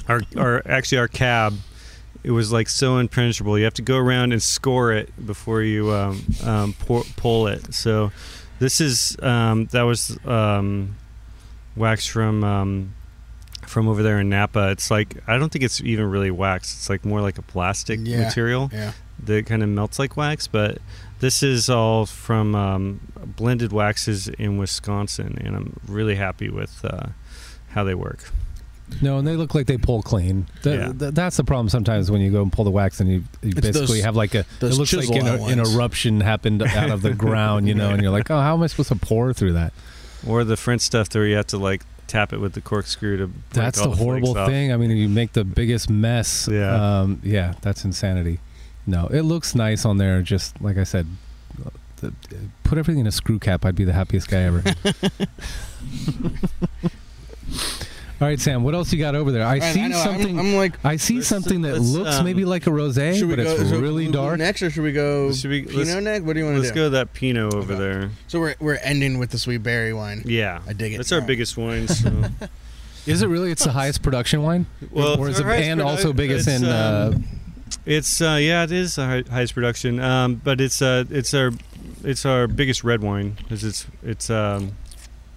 our our actually our cab. It was like so impenetrable. You have to go around and score it before you um, um, pour, pull it. So this is um, that was um, wax from um, from over there in Napa. It's like, I don't think it's even really wax. It's like more like a plastic yeah, material yeah. that kind of melts like wax. But this is all from um, blended waxes in Wisconsin, and I'm really happy with uh, how they work. No, and they look like they pull clean. The, yeah. the, that's the problem sometimes when you go and pull the wax and you, you basically those, have like a... It looks like an, an eruption happened out of the ground, you know, and you're like, oh, how am I supposed to pour through that? Or the French stuff where you have to like tap it with the corkscrew to... That's the, the horrible thing. I mean, you make the biggest mess. Yeah. Um, yeah, that's insanity. No, it looks nice on there. Just like I said, the, put everything in a screw cap. I'd be the happiest guy ever. All right, Sam. What else you got over there? I right, see I know, something. I'm, I'm like, I see something that looks um, maybe like a rosé, but go, it's really we, dark. Next, or should we go should we, Pinot next? What do you want to do? Let's go that Pinot over okay. there. So we're we're ending with the sweet berry wine. Yeah, I dig it. That's our biggest wine. So. Is it really? It's the highest production wine. Well, or is it, and also biggest in. Uh, um, it's uh, yeah, it is the high, highest production. Um, but it's uh, it's our it's our biggest red wine. Cause it's it's um.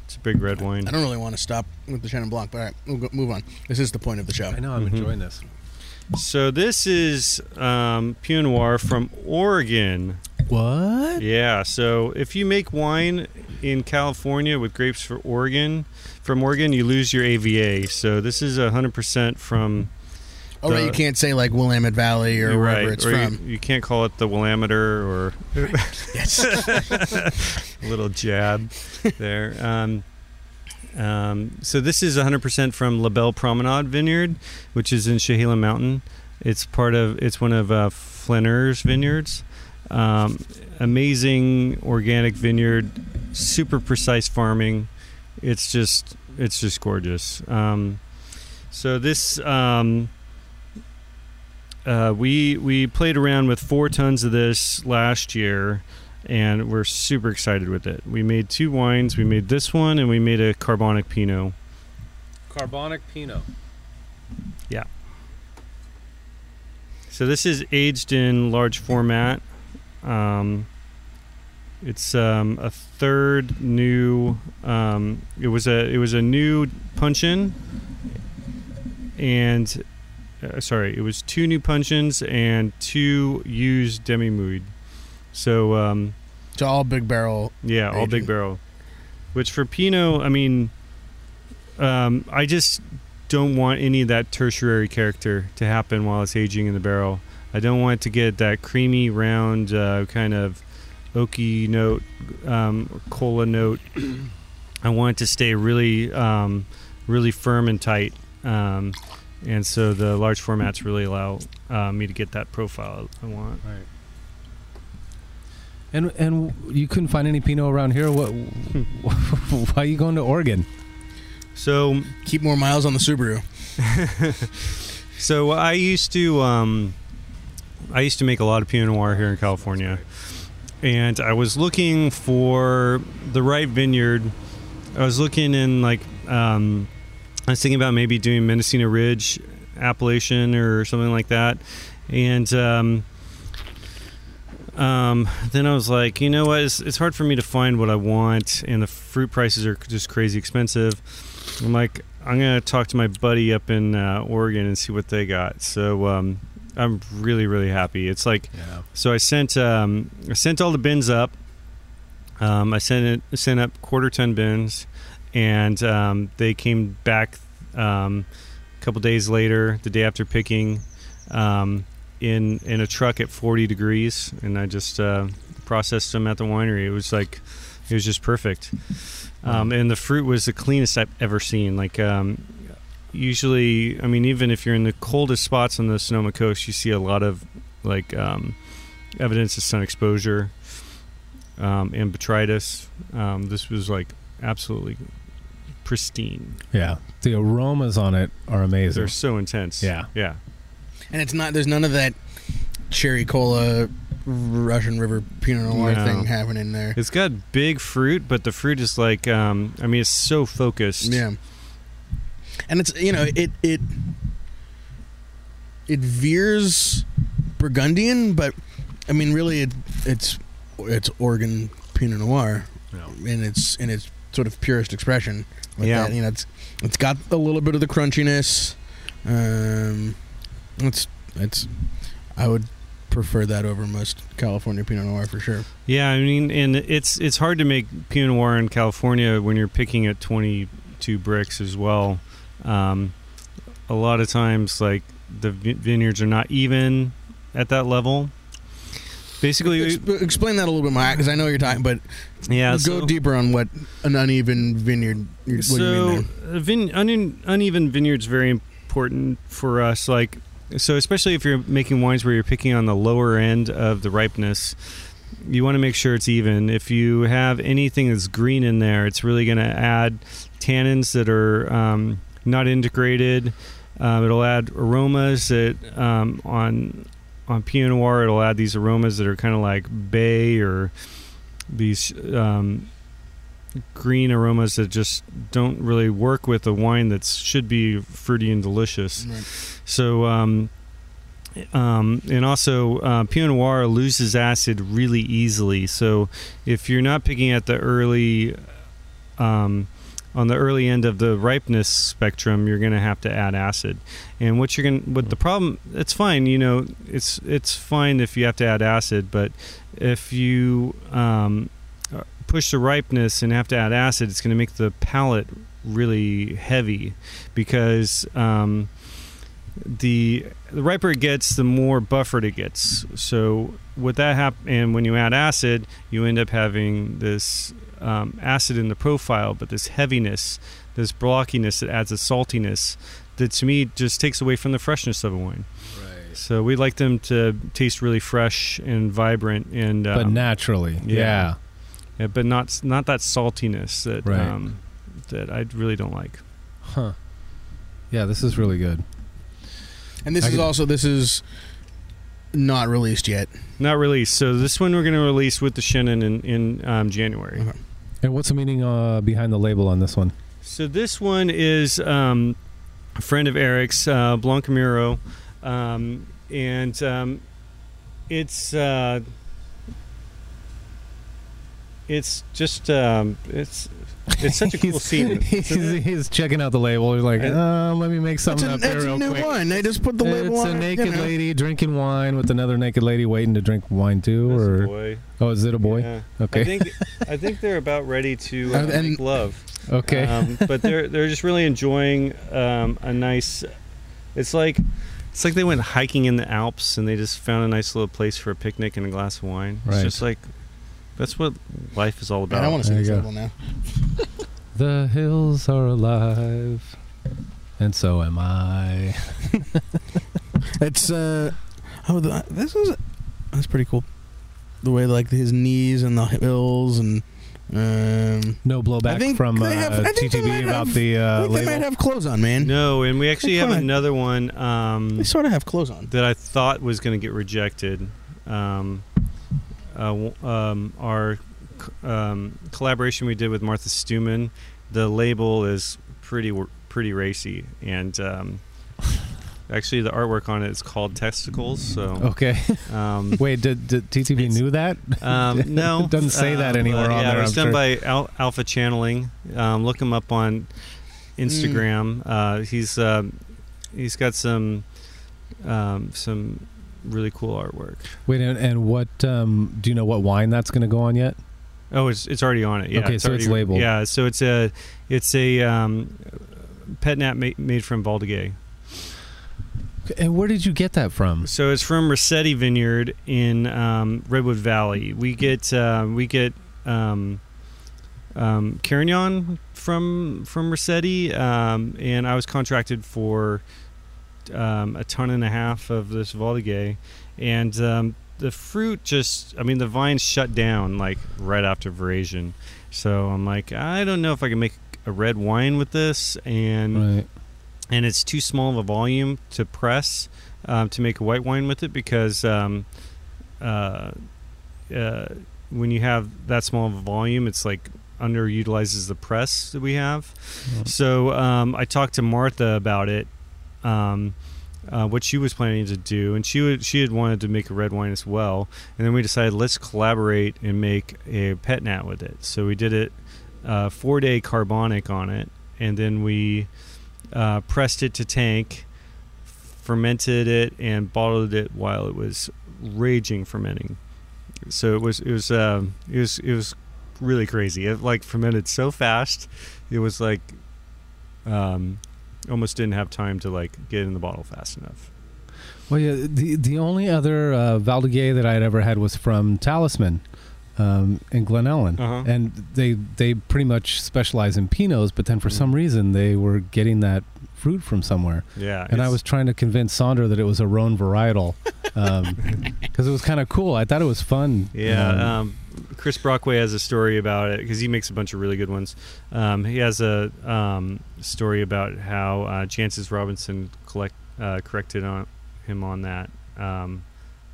It's a big red wine. I don't really want to stop with the Chenin Blanc, but all right, we'll go, move on. This is the point of the show. I know, I'm mm-hmm. enjoying this. So this is um, Pinot Noir from Oregon. What? Yeah, so if you make wine in California with grapes for Oregon, from Oregon, you lose your A V A. So this is one hundred percent from... Oh, the, right, you can't say, like, Willamette Valley or wherever right, it's or from. You, you can't call it the Willameter or... Yes. A little jab there. Um, um, so this is one hundred percent from La Belle Promenade Vineyard, which is in Chehalem Mountain. It's part of... It's one of uh, Flanneur's vineyards. Um, amazing organic vineyard. Super precise farming. It's just... It's just gorgeous. Um, so this... Um, Uh, we we played around with four tons of this last year, and we're super excited with it. We made two wines. We made this one, and we made a Carbonic Pinot. Carbonic Pinot. Yeah. So this is aged in large format. Um, it's um, a third new. Um, it was a it was a new puncheon, and. Uh, sorry, it was two new puncheons and two used demi-mood. So, um... So all big barrel. Yeah, agent. all big barrel. Which for Pinot, I mean, um, I just don't want any of that tertiary character to happen while it's aging in the barrel. I don't want it to get that creamy, round, uh, kind of oaky note, um, cola note. I want it to stay really, um, really firm and tight. Um... And so the large formats really allow uh, me to get that profile I want. Right. And and you couldn't find any Pinot around here. What? Why are you going to Oregon? So keep more miles on the Subaru. So I used to um, I used to make a lot of Pinot Noir here in California, and I was looking for the right vineyard. I was looking in like. Um, I was thinking about maybe doing Mendocino Ridge Appalachian or something like that. And um, um, then I was like, you know what? It's, it's hard for me to find what I want, and the fruit prices are just crazy expensive. I'm like, I'm going to talk to my buddy up in uh, Oregon and see what they got. So um, I'm really, really happy. It's like, yeah. So I sent um, I sent all the bins up. Um, I sent, it, sent up quarter-ton bins. And um, they came back um, a couple days later, the day after picking, um, in in a truck at forty degrees, and I just uh, processed them at the winery. It was like, it was just perfect, um, and the fruit was the cleanest I've ever seen. Like um, usually, I mean, even if you're in the coldest spots on the Sonoma coast, you see a lot of like um, evidence of sun exposure um, and botrytis. Um, this was like. Absolutely pristine. Yeah, the aromas on it are amazing. They're so intense. Yeah, yeah. And it's not. There's none of that cherry cola, Russian River Pinot Noir no. thing happening there. It's got big fruit, but the fruit is like. Um, I mean, it's so focused. Yeah. And it's you know it it it veers Burgundian, but I mean really it it's it's Oregon Pinot Noir. No. In its in its sort of purest expression, like yeah. That, you know, it's it's got a little bit of the crunchiness. Um, it's it's I would prefer that over most California Pinot Noir for sure. Yeah, I mean, and it's it's hard to make Pinot Noir in California when you're picking at twenty-two bricks as well. Um, a lot of times, like the vineyards are not even at that level. Basically, Ex- explain that a little bit more because I know what you're talking, but yeah, go so, deeper on what an uneven vineyard. What so, do you mean there? Vine, un, uneven vineyard's very important for us. Like, so especially if you're making wines where you're picking on the lower end of the ripeness, you want to make sure it's even. If you have anything that's green in there, it's really going to add tannins that are um, not integrated. Uh, it'll add aromas that um, on on Pinot Noir, it'll add these aromas that are kind of like bay, or these um, green aromas that just don't really work with a wine that should be fruity and delicious. Right. So, um, um, and also uh, Pinot Noir loses acid really easily. So if you're not picking at the early... Um, on the early end of the ripeness spectrum, you're going to have to add acid. And what you're going, what the problem, it's fine, you know, it's it's fine if you have to add acid, but if you um, push the ripeness and have to add acid, it's going to make the palate really heavy, because um, the the riper it gets, the more buffered it gets. So with that happen, and when you add acid, you end up having this. Um, acid in the profile, but this heaviness, this blockiness that adds a saltiness that to me just takes away from the freshness of a wine. Right. So we like them to taste really fresh and vibrant, and um, but naturally, yeah. Yeah. yeah, but not not that saltiness that right. um, that I really don't like. Huh? Yeah, this is really good. And this I is could... also this is. Not released yet. Not released. So this one we're going to release with the Chenin in, in um, January. Okay. And what's the meaning uh, behind the label on this one? So this one is um, a friend of Eric's, uh, Blancamuro, um, and um, it's uh, it's just um, it's. It's such a cool scene. He's, he's checking out the label. He's like, oh, let me make something an, up there real quick. It's a new wine. They just put the it's label on it. It's a naked you know. lady drinking wine with another naked lady waiting to drink wine too. That's or a boy. Oh, is it a boy? Yeah. Okay. I think I think they're about ready to uh, make love. Okay. Um, but they're they're just really enjoying um, a nice. It's like it's like they went hiking in the Alps and they just found a nice little place for a picnic and a glass of wine. Right. It's just like. That's what life is all about. Man, I want to see this label now. The hills are alive, and so am I. It's uh oh, the, this is that's pretty cool. The way like his knees and the hills and um no blowback from have, uh, T T V about have, the uh, I think label. They might have clothes on, man. No, and we actually hey, have another one. Um, they sort of have clothes on that I thought was going to get rejected. Um, Uh, um, our um, collaboration we did with Martha Steumann, the label is pretty pretty racy, and um, actually the artwork on it is called Testicles. So okay, um, wait, did, did T T V knew that? Um, no, it doesn't say that anywhere um, on yeah, there. Yeah, it was I'm done sure. by Al- Alpha Channeling. Um, look him up on Instagram. Mm. Uh, he's uh, he's got some um, some. Really cool artwork. Wait, and, and what um, do you know? What wine that's going to go on yet? Oh, it's it's already on it. Yeah, okay, it's so already, it's labeled. Yeah, so it's a it's a um, pet nap ma- made from Valdegay. And where did you get that from? So it's from Rossetti Vineyard in um, Redwood Valley. We get uh, we get um, um, Carignan from from Rossetti, um, and I was contracted for. Um, a ton and a half of this Valdegay, and um, the fruit just, I mean, the vines shut down like right after veraison. So I'm like, I don't know if I can make a red wine with this, and right. and it's too small of a volume to press um, to make a white wine with it, because um, uh, uh, when you have that small of a volume, it's like underutilizes the press that we have. Yep. So um, I talked to Martha about it. Um, uh, what she was planning to do, and she would, she had wanted to make a red wine as well, and then we decided let's collaborate and make a pet nat with it. So we did it uh, four day carbonic on it, and then we uh, pressed it to tank, fermented it, and bottled it while it was raging fermenting. So it was it was uh, it was it was really crazy. It like fermented so fast, it was like. Um, Almost didn't have time to like get in the bottle fast enough. Well, yeah, the the only other uh, Valdegay that I had ever had was from Talisman um, in Glen Ellen, uh-huh. and they they pretty much specialize in Pinots, but then for mm. some reason they were getting that fruit from somewhere. Yeah, and I was trying to convince Sandra that it was a Rhone varietal because um, it was kind of cool. I thought it was fun. Yeah. Um, um, Chris Brockway has a story about it because he makes a bunch of really good ones. Um, he has a um, story about how uh, Jancis Robinson collect, uh, corrected on, him on that, um,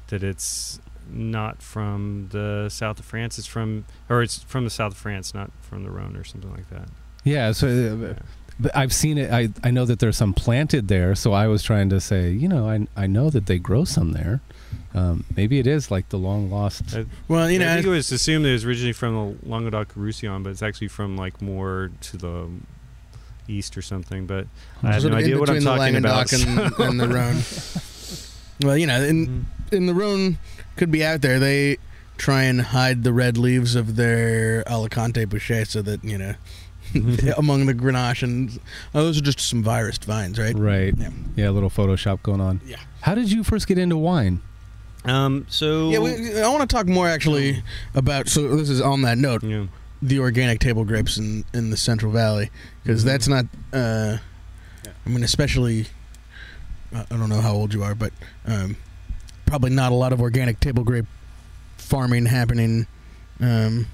that it's not from the south of France. It's from, or it's from the south of France, not from the Rhone or something like that. Yeah. So. Uh, yeah. But I've seen it. I, I know that there's some planted there, so I was trying to say, you know, I I know that they grow some there. Um, maybe it is like the long lost. Uh, well, you know, I think I, it was assumed that it was originally from the Languedoc-Roussillon, but it's actually from like more to the east or something. But I have no idea what I'm talking about. Between the Languedoc and the Rhone. Well, you know, in mm-hmm. in the Rhone could be out there. They try and hide the red leaves of their Alicante Bouchée so that, you know. Among the Grenache and oh, those are just some virus vines, right? Right. Yeah. yeah, a little Photoshop going on. Yeah. How did you first get into wine? Um. So yeah, we, I want to talk more actually about. So this is on that note, yeah. the organic table grapes in, in the Central Valley, because mm-hmm. that's not. Uh, yeah. I mean, especially. I don't know how old you are, but um, probably not a lot of organic table grape farming happening, um,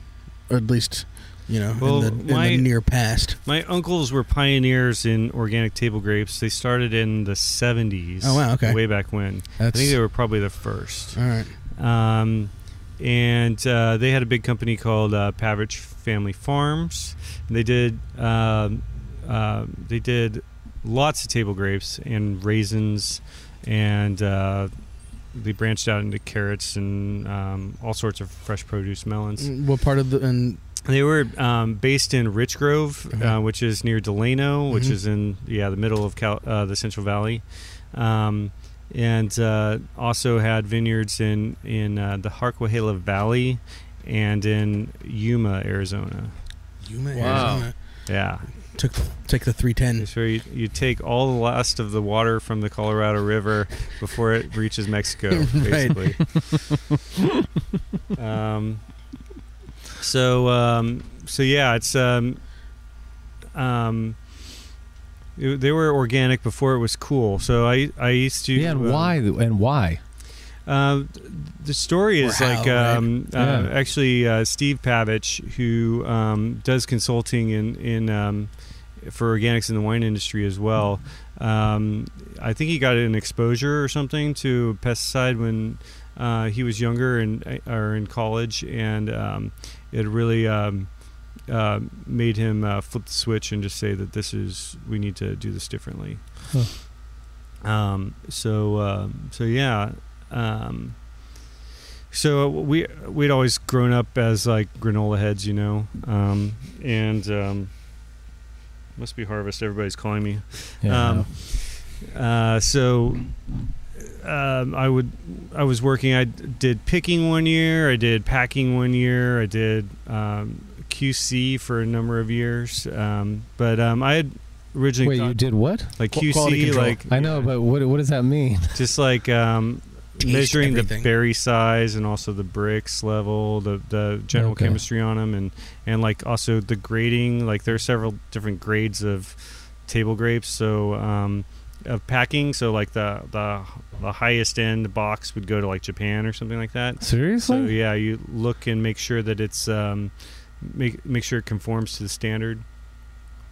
or at least. You know, well, in, the, my, in the near past. My uncles were pioneers in organic table grapes. They started in the seventies. Oh, wow, okay. Way back when. That's... I think they were probably the first. All right. Um, and uh, they had a big company called uh, Pavich Family Farms. And they did uh, uh, they did lots of table grapes and raisins, and uh, they branched out into carrots and um, all sorts of fresh produce, melons. What part of the... And They were um, based in Rich Grove, mm-hmm. uh, which is near Delano, which mm-hmm. is in yeah the middle of Cal- uh, the Central Valley, um, and uh, also had vineyards in in uh, the Harquahala Valley and in Yuma, Arizona. Yuma, wow. Arizona. Yeah. Took the, take the three ten. So you, you take all the last of the water from the Colorado River before it reaches Mexico, basically. um. So, um, so yeah, it's um, um, it, they were organic before it was cool. So I, I used to. Yeah, and uh, why? And why? Uh, the story is wow, like um, right? uh, yeah. actually uh, Steve Pavich, who um, does consulting in in um, for organics in the wine industry as well. Um, I think he got an exposure or something to pesticide when uh, he was younger and or in college, and. Um, It really um, uh, made him uh, flip the switch and just say that this is we need to do this differently. Huh. Um, so uh, so yeah, um, so we we'd always grown up as like granola heads, you know, um, and um, must be harvest. Everybody's calling me. Yeah, um, uh, so. Um, I would. I was working. I did picking one year. I did packing one year. I did um, Q C for a number of years. Um, but um, I had originally. Wait, thought, you did what? Like Q C, like I know, yeah, but what what does that mean? Just like um, measuring everything. The berry size and also the Brix level, the the general okay. chemistry on them, and and like also the grading. Like there are several different grades of table grapes, so. Um, Of packing, so like the, the the highest end box would go to like Japan or something like that. Seriously? So yeah, you look and make sure that it's um, make make sure it conforms to the standard.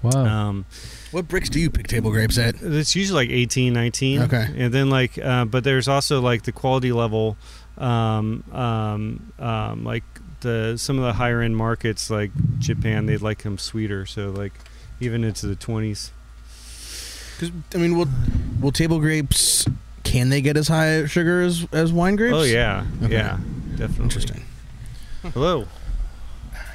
Wow. Um, what bricks do you pick table grapes at? It's usually like eighteen, nineteen. Okay. And then like, uh, but there's also like the quality level, um, um, um, like the some of the higher end markets like Japan, they'd like them sweeter. So like even into the twenties. I mean, will will table grapes, can they get as high sugar as, as wine grapes? Oh, yeah. Okay. Yeah, definitely. Interesting. Hello.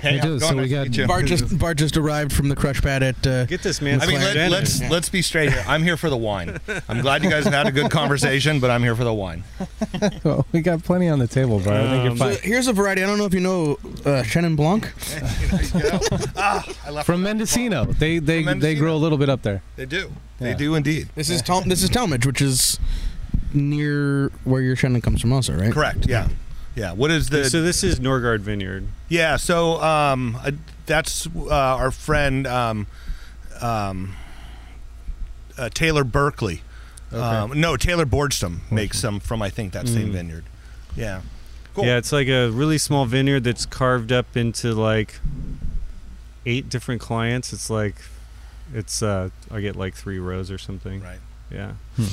Hey, hey so we got Bart just, Bart just arrived from the crush pad at... Uh, get this, man. I mean, let, let's, yeah. let's be straight here. I'm here for the wine. I'm glad you guys had a good conversation, but I'm here for the wine. Well, we got plenty on the table, Bart. Um, I think you're fine. So here's a variety. I don't know if you know uh, Chenin Blanc. you know, ah, I left from Mendocino. They, they, Mendocino. They grow a little bit up there. They do. They yeah. do indeed. This is Tal- this is Talmadge, which is near where your Chenin comes from also, right? Correct, yeah. Yeah, what is the... So this is Norgard Vineyard. Yeah, so um, uh, that's uh, our friend um, um, uh, Taylor Berkeley. Okay. Um, no, Taylor Bordstam makes some from, I think, that same mm. vineyard. Yeah. Cool. Yeah, it's like a really small vineyard that's carved up into like eight different clients. It's like, it's uh, I get like three rows or something. Right. Yeah. Hmm.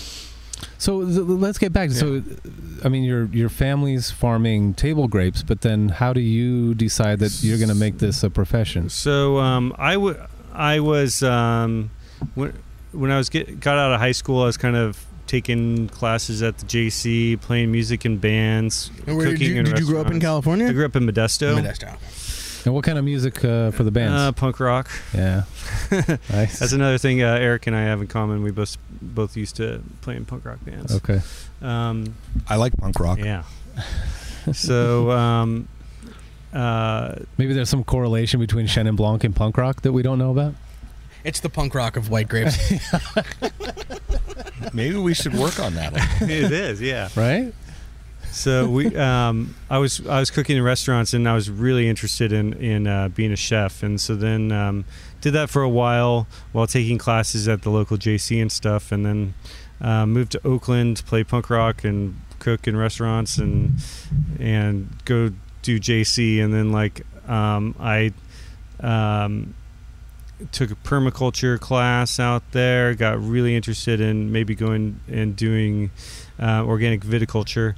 So th- let's get back to, yeah. so I mean, your your family's farming table grapes, but then how do you decide that you're going to make this a profession? So um, I, w- I was, um, when, when I was get, got out of high school, I was kind of taking classes at the J C, playing music in bands, and where cooking in restaurants. Did you grow up in California? I grew up in Modesto. Modesto. And what kind of music uh, for the bands? Uh, punk rock. Yeah. Nice. That's another thing uh, Eric and I have in common. We both both used to play in punk rock bands. Okay. Um, I like punk rock. Yeah. So um, uh, maybe there's some correlation between Chenin Blanc and punk rock that we don't know about? It's the punk rock of white grapes. Maybe we should work on that one. It is, yeah. Right? So we, um, I was I was cooking in restaurants, and I was really interested in in uh, being a chef, and so then um, did that for a while while taking classes at the local J C and stuff, and then uh, moved to Oakland to play punk rock and cook in restaurants and and go do J C, and then like um, I um, took a permaculture class out there, got really interested in maybe going and doing uh, organic viticulture.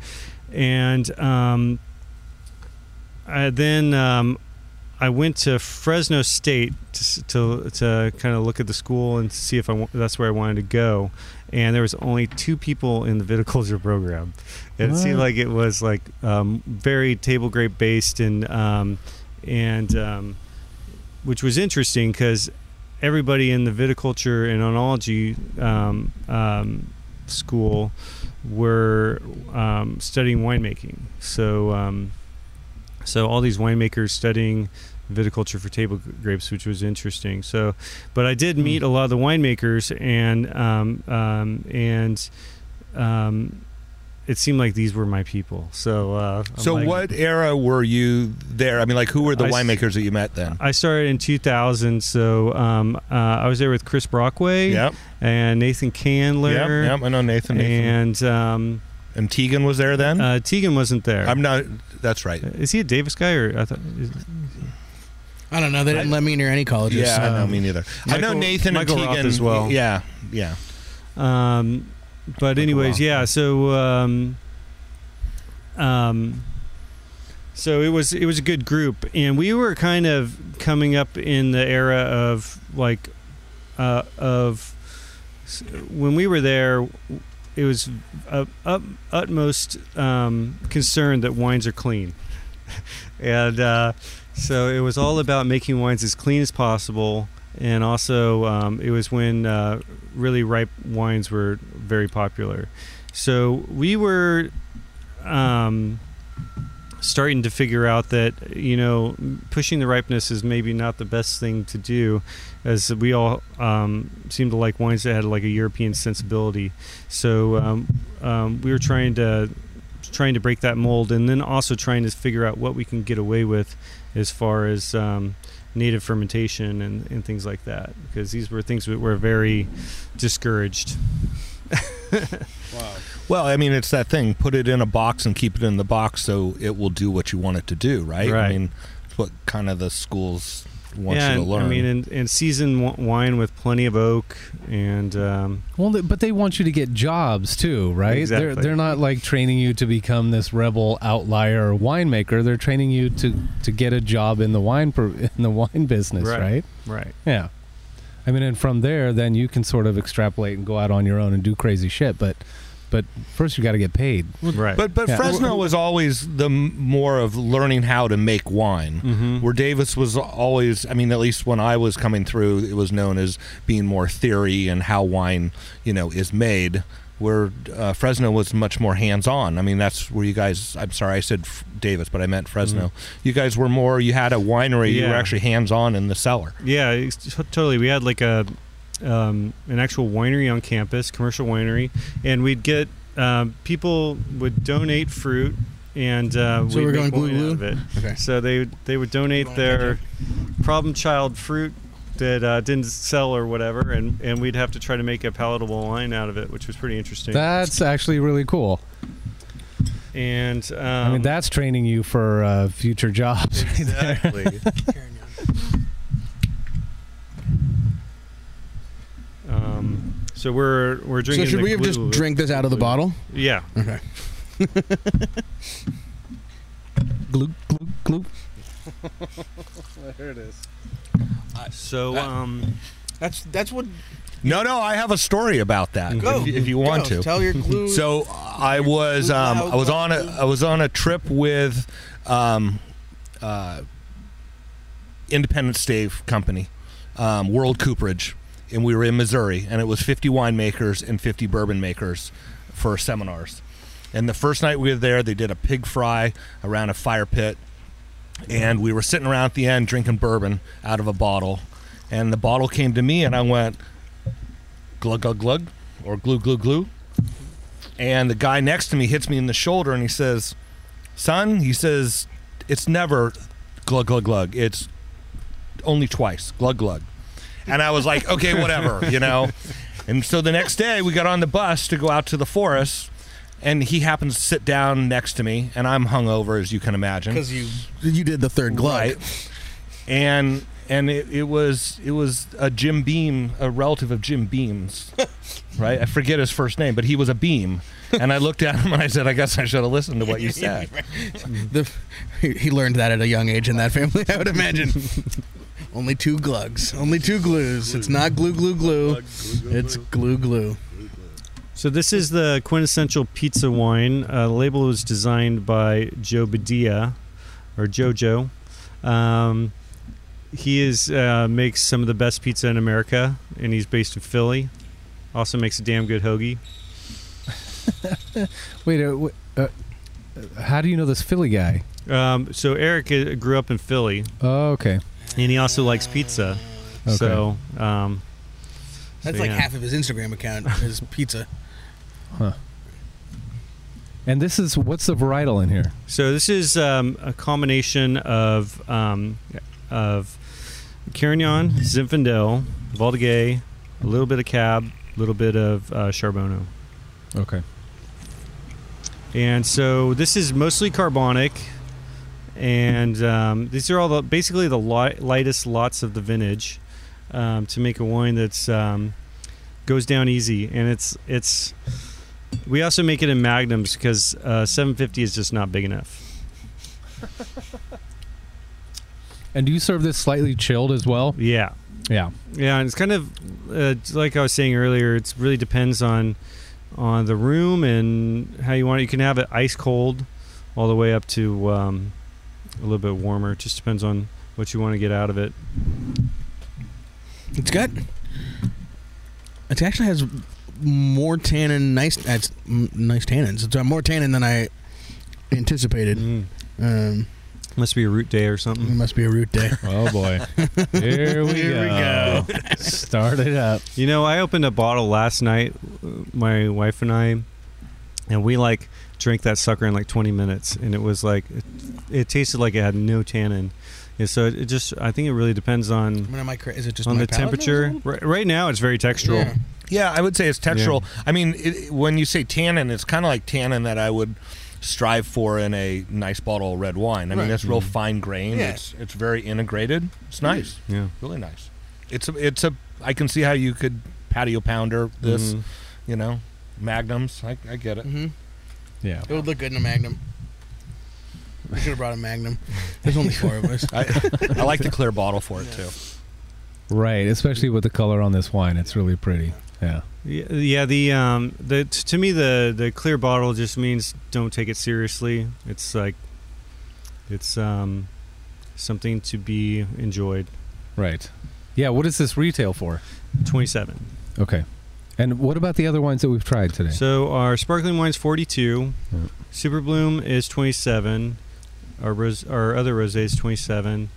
And um, I then um, I went to Fresno State to to, to kind of look at the school and see if I w- that's where I wanted to go. And there was only two people in the viticulture program. It wow. seemed like it was like um, very table grape based, and um, and um, which was interesting because everybody in the viticulture and oenology um, um, school were um, studying winemaking. So um, so all these winemakers studying viticulture for table grapes, which was interesting. So, but I did meet a lot of the winemakers, and um, um, and um, it seemed like these were my people. So uh, so like, what era were you there? I mean, like, who were the I winemakers s- that you met then? I started in two thousand, so um, uh, I was there with Chris Brockway. Yep. And Nathan Candler. Yep, yep, I know Nathan. Nathan. And um, and Tegan was there then? Uh, Tegan wasn't there. I'm not, that's right. Is he a Davis guy? or I thought? Is, I don't know. They didn't I, let me near any colleges. Yeah, so. I know, me neither. Michael, I know Nathan Michael and Tegan. Roth as well. Yeah, yeah. Um, but anyways, yeah, so um, um, so it was it was a good group. And we were kind of coming up in the era of, like, uh, of... when we were there, it was uh, up, utmost um, concern that wines are clean. And uh, so it was all about making wines as clean as possible. And also um, it was when uh, really ripe wines were very popular. So we were um, starting to figure out that, you know, pushing the ripeness is maybe not the best thing to do, as we all um, seemed to like wines that had like a European sensibility. So um, um, we were trying to trying to break that mold, and then also trying to figure out what we can get away with as far as um, native fermentation and, and things like that, because these were things that were very discouraged. Wow. Well, I mean, it's that thing, put it in a box and keep it in the box so it will do what you want it to do, right? Right. I mean, it's what kind of the schools want yeah, you to and, learn. I mean, and, and season wine with plenty of oak and... Um, well, but they want you to get jobs too, right? Exactly. They're, they're not like training you to become this rebel outlier winemaker. They're training you to, to get a job in the wine per, in the wine business, right? Right. Right. Yeah. I mean, and from there, then you can sort of extrapolate and go out on your own and do crazy shit. But, but first you got to get paid. Right. But but yeah. Fresno was always the more of learning how to make wine. Mm-hmm. Where Davis was always, I mean, at least when I was coming through, it was known as being more theory and how wine, you know, is made. Where uh, Fresno was much more hands-on. I mean, that's where you guys, I'm sorry, I said F- Davis, but I meant Fresno. Mm-hmm. You guys were more, you had a winery, yeah. You were actually hands-on in the cellar. Yeah, totally. We had like a um, an actual winery on campus, commercial winery, and we'd get, um, people would donate fruit, and uh, so we'd we're going glue out of it. Okay. So they, they would donate their problem child fruit that uh, didn't sell or whatever, and, and we'd have to try to make a palatable wine out of it, which was pretty interesting. That's actually really cool. And um, I mean, that's training you for uh, future jobs. Exactly. um, so we're we're drinking. So should we have just drank this out of the bottle? Yeah. Okay. Gloop, gloop, gloop. There it is. Uh, so that, um, that's that's what. No, no, I have a story about that. Go, if, if you want go, to. Tell your clues. So I was um, I was on a I was on a trip with um, uh, Independent Stave Company, um, World Cooperage, and we were in Missouri, and it was fifty winemakers and fifty bourbon makers for seminars. And the first night we were there, they did a pig fry around a fire pit, and we were sitting around at the end drinking bourbon out of a bottle, and the bottle came to me, and I went glug glug glug, or glue glue glue, and the guy next to me hits me in the shoulder, and he says, "Son," he says, "it's never glug glug glug. It's only twice glug glug." And I was like, "Okay, whatever," you know. And so the next day we got on the bus to go out to the forest. And he happens to sit down next to me, and I'm hungover, as you can imagine, because you you did the third glug, right. and and it, it was it was a Jim Beam, a relative of Jim Beam's, right? I forget his first name, but he was a Beam. And I looked at him and I said, I guess I should have listened to what you said. the, he learned that at a young age in that family, I would imagine. Only two glugs, only two glues. Glue. It's not glue, glue, glue. Glug, glug, glue it's glue, glue. So this is the quintessential pizza wine. Uh, the label was designed by Joe Badia, or Jojo. Um, he is uh, makes some of the best pizza in America, and he's based in Philly. Also makes a damn good hoagie. Wait, uh, uh, how do you know this Philly guy? Um, so Eric uh, grew up in Philly. Oh, okay. And he also likes pizza. Okay. So um, that's so, like yeah. half of his Instagram account is pizza. Huh. And this is, what's the varietal in here? So this is um, a combination of um, of Carignan, Zinfandel, Valdegay, a little bit of Cab, a little bit of uh, Charbonneau. Okay. And so this is mostly carbonic, and um, these are all the, basically the light, lightest lots of the vintage um, to make a wine that's um, goes down easy, and it's it's. We also make it in magnums because uh, seven fifty is just not big enough. And do you serve this slightly chilled as well? Yeah. Yeah. Yeah, and it's kind of, uh, like I was saying earlier, it really depends on on the room and how you want it. You can have it ice cold all the way up to um, a little bit warmer. It just depends on what you want to get out of it. It's good. It actually has... more tannin, nice, that's nice tannins. It's more tannin than I anticipated. Mm. Um, must be a root day or something. It must be a root day. Oh boy, here we here go. We go. Start it up. You know, I opened a bottle last night, my wife and I, and we like drank that sucker in like twenty minutes, and it was like, it, it tasted like it had no tannin. Yeah, so it just, I think it really depends on. I mean, am I cra- is it just on the temperature? Right, right now, it's very textural. Yeah. Yeah, I would say it's textural. Yeah. I mean, it, when you say tannin, it's kind of like tannin that I would strive for in a nice bottle of red wine. I right. mean, that's real mm-hmm. fine grained. Yeah. It's it's very integrated. It's nice. Yeah, really nice. It's a, it's a. I can see how you could patio pounder this. Mm-hmm. You know, magnums. I, I get it. Mm-hmm. Yeah, it would look good in a magnum. We should have brought a magnum. There's only four of us. I, I like the clear bottle for it yeah. too. Right, especially with the color on this wine, it's really pretty. Yeah. Yeah, the um the to me the the clear bottle just means don't take it seriously. It's like it's um something to be enjoyed. Right. Yeah, what is this retail for? twenty-seven. Okay. And what about the other wines that we've tried today? So our sparkling wine's forty-two. Mm. Super Bloom is twenty-seven. Our rose, our other rosé is twenty-seven.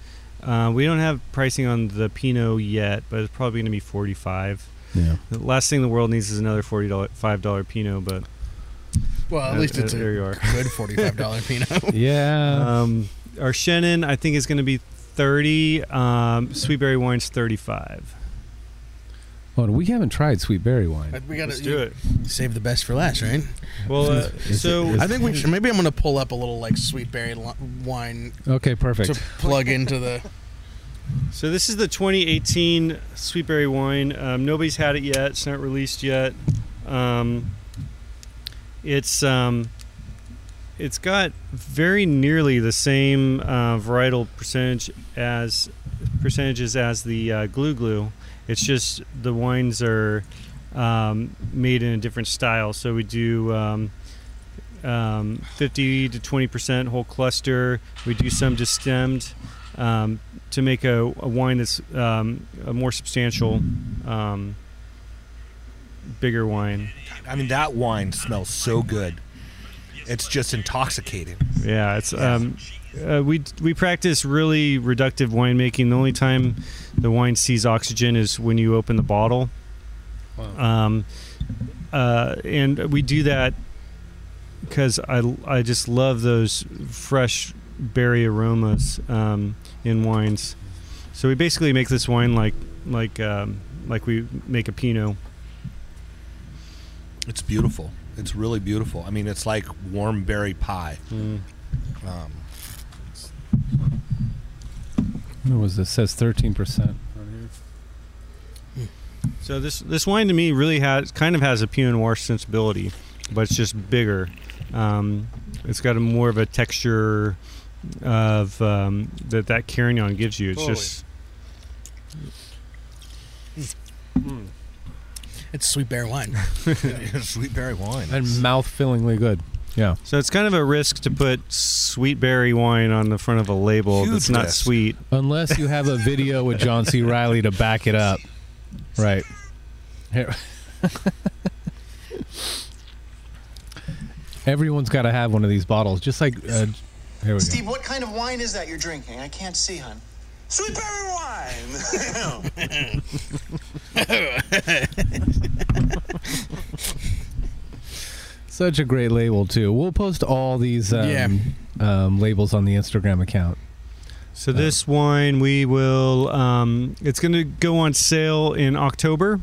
Uh, we don't have pricing on the Pinot yet, but it's probably going to be forty-five. Yeah. The last thing the world needs is another forty dollars, five dollars Pinot, but well, at uh, least it's uh, a there you are. Good forty-five dollars Pinot. Yeah. Um, our Chenin, I think, is going to be thirty. Um, Sweetberry wine's thirty-five. Oh, we haven't tried sweet berry wine. We gotta, Let's do it. Save the best for last, right? Well, uh, so it, I think we should. Maybe I'm gonna pull up a little like sweet berry wine. Okay, perfect. To plug into the. So this is the twenty eighteen sweet berry wine. Um, nobody's had it yet. It's not released yet. Um, it's um, it's got very nearly the same uh, varietal percentage as percentages as the uh, Glue Glue. It's just the wines are um, made in a different style. So we do um, um, fifty to twenty percent whole cluster. We do some destemmed um, to make a, a wine that's um, a more substantial, um, bigger wine. I mean, that wine smells so good. It's just intoxicating. Yeah, it's. Um, Uh, we we practice really reductive winemaking. The only time the wine sees oxygen is when you open the bottle. Wow. Um, uh, and we do that because I, I just love those fresh berry aromas um, in wines. So we basically make this wine like like um, like we make a Pinot. It's beautiful. It's really beautiful. I mean, it's like warm berry pie. Mm. Um, What was this? It says thirteen percent on here. So this this wine to me really has kind of has a Pinot Noir sensibility, but it's just bigger. Um, it's got a more of a texture of um, that that Carignan gives you. It's totally. just mm. It's sweet berry wine. It's sweet berry wine and mouth-fillingly good. Yeah. So it's kind of a risk to put sweet berry wine on the front of a label Huge that's not risk. sweet. Unless you have a video with John C. Reilly to back it up. Right. Here. Everyone's got to have one of these bottles. Just like... Uh, here we Steve, go. What kind of wine is that you're drinking? I can't see, hon. Sweet berry wine! Such a great label, too. We'll post all these um, yeah. um, labels on the Instagram account. So uh, this wine, we will... Um, it's going to go on sale in October.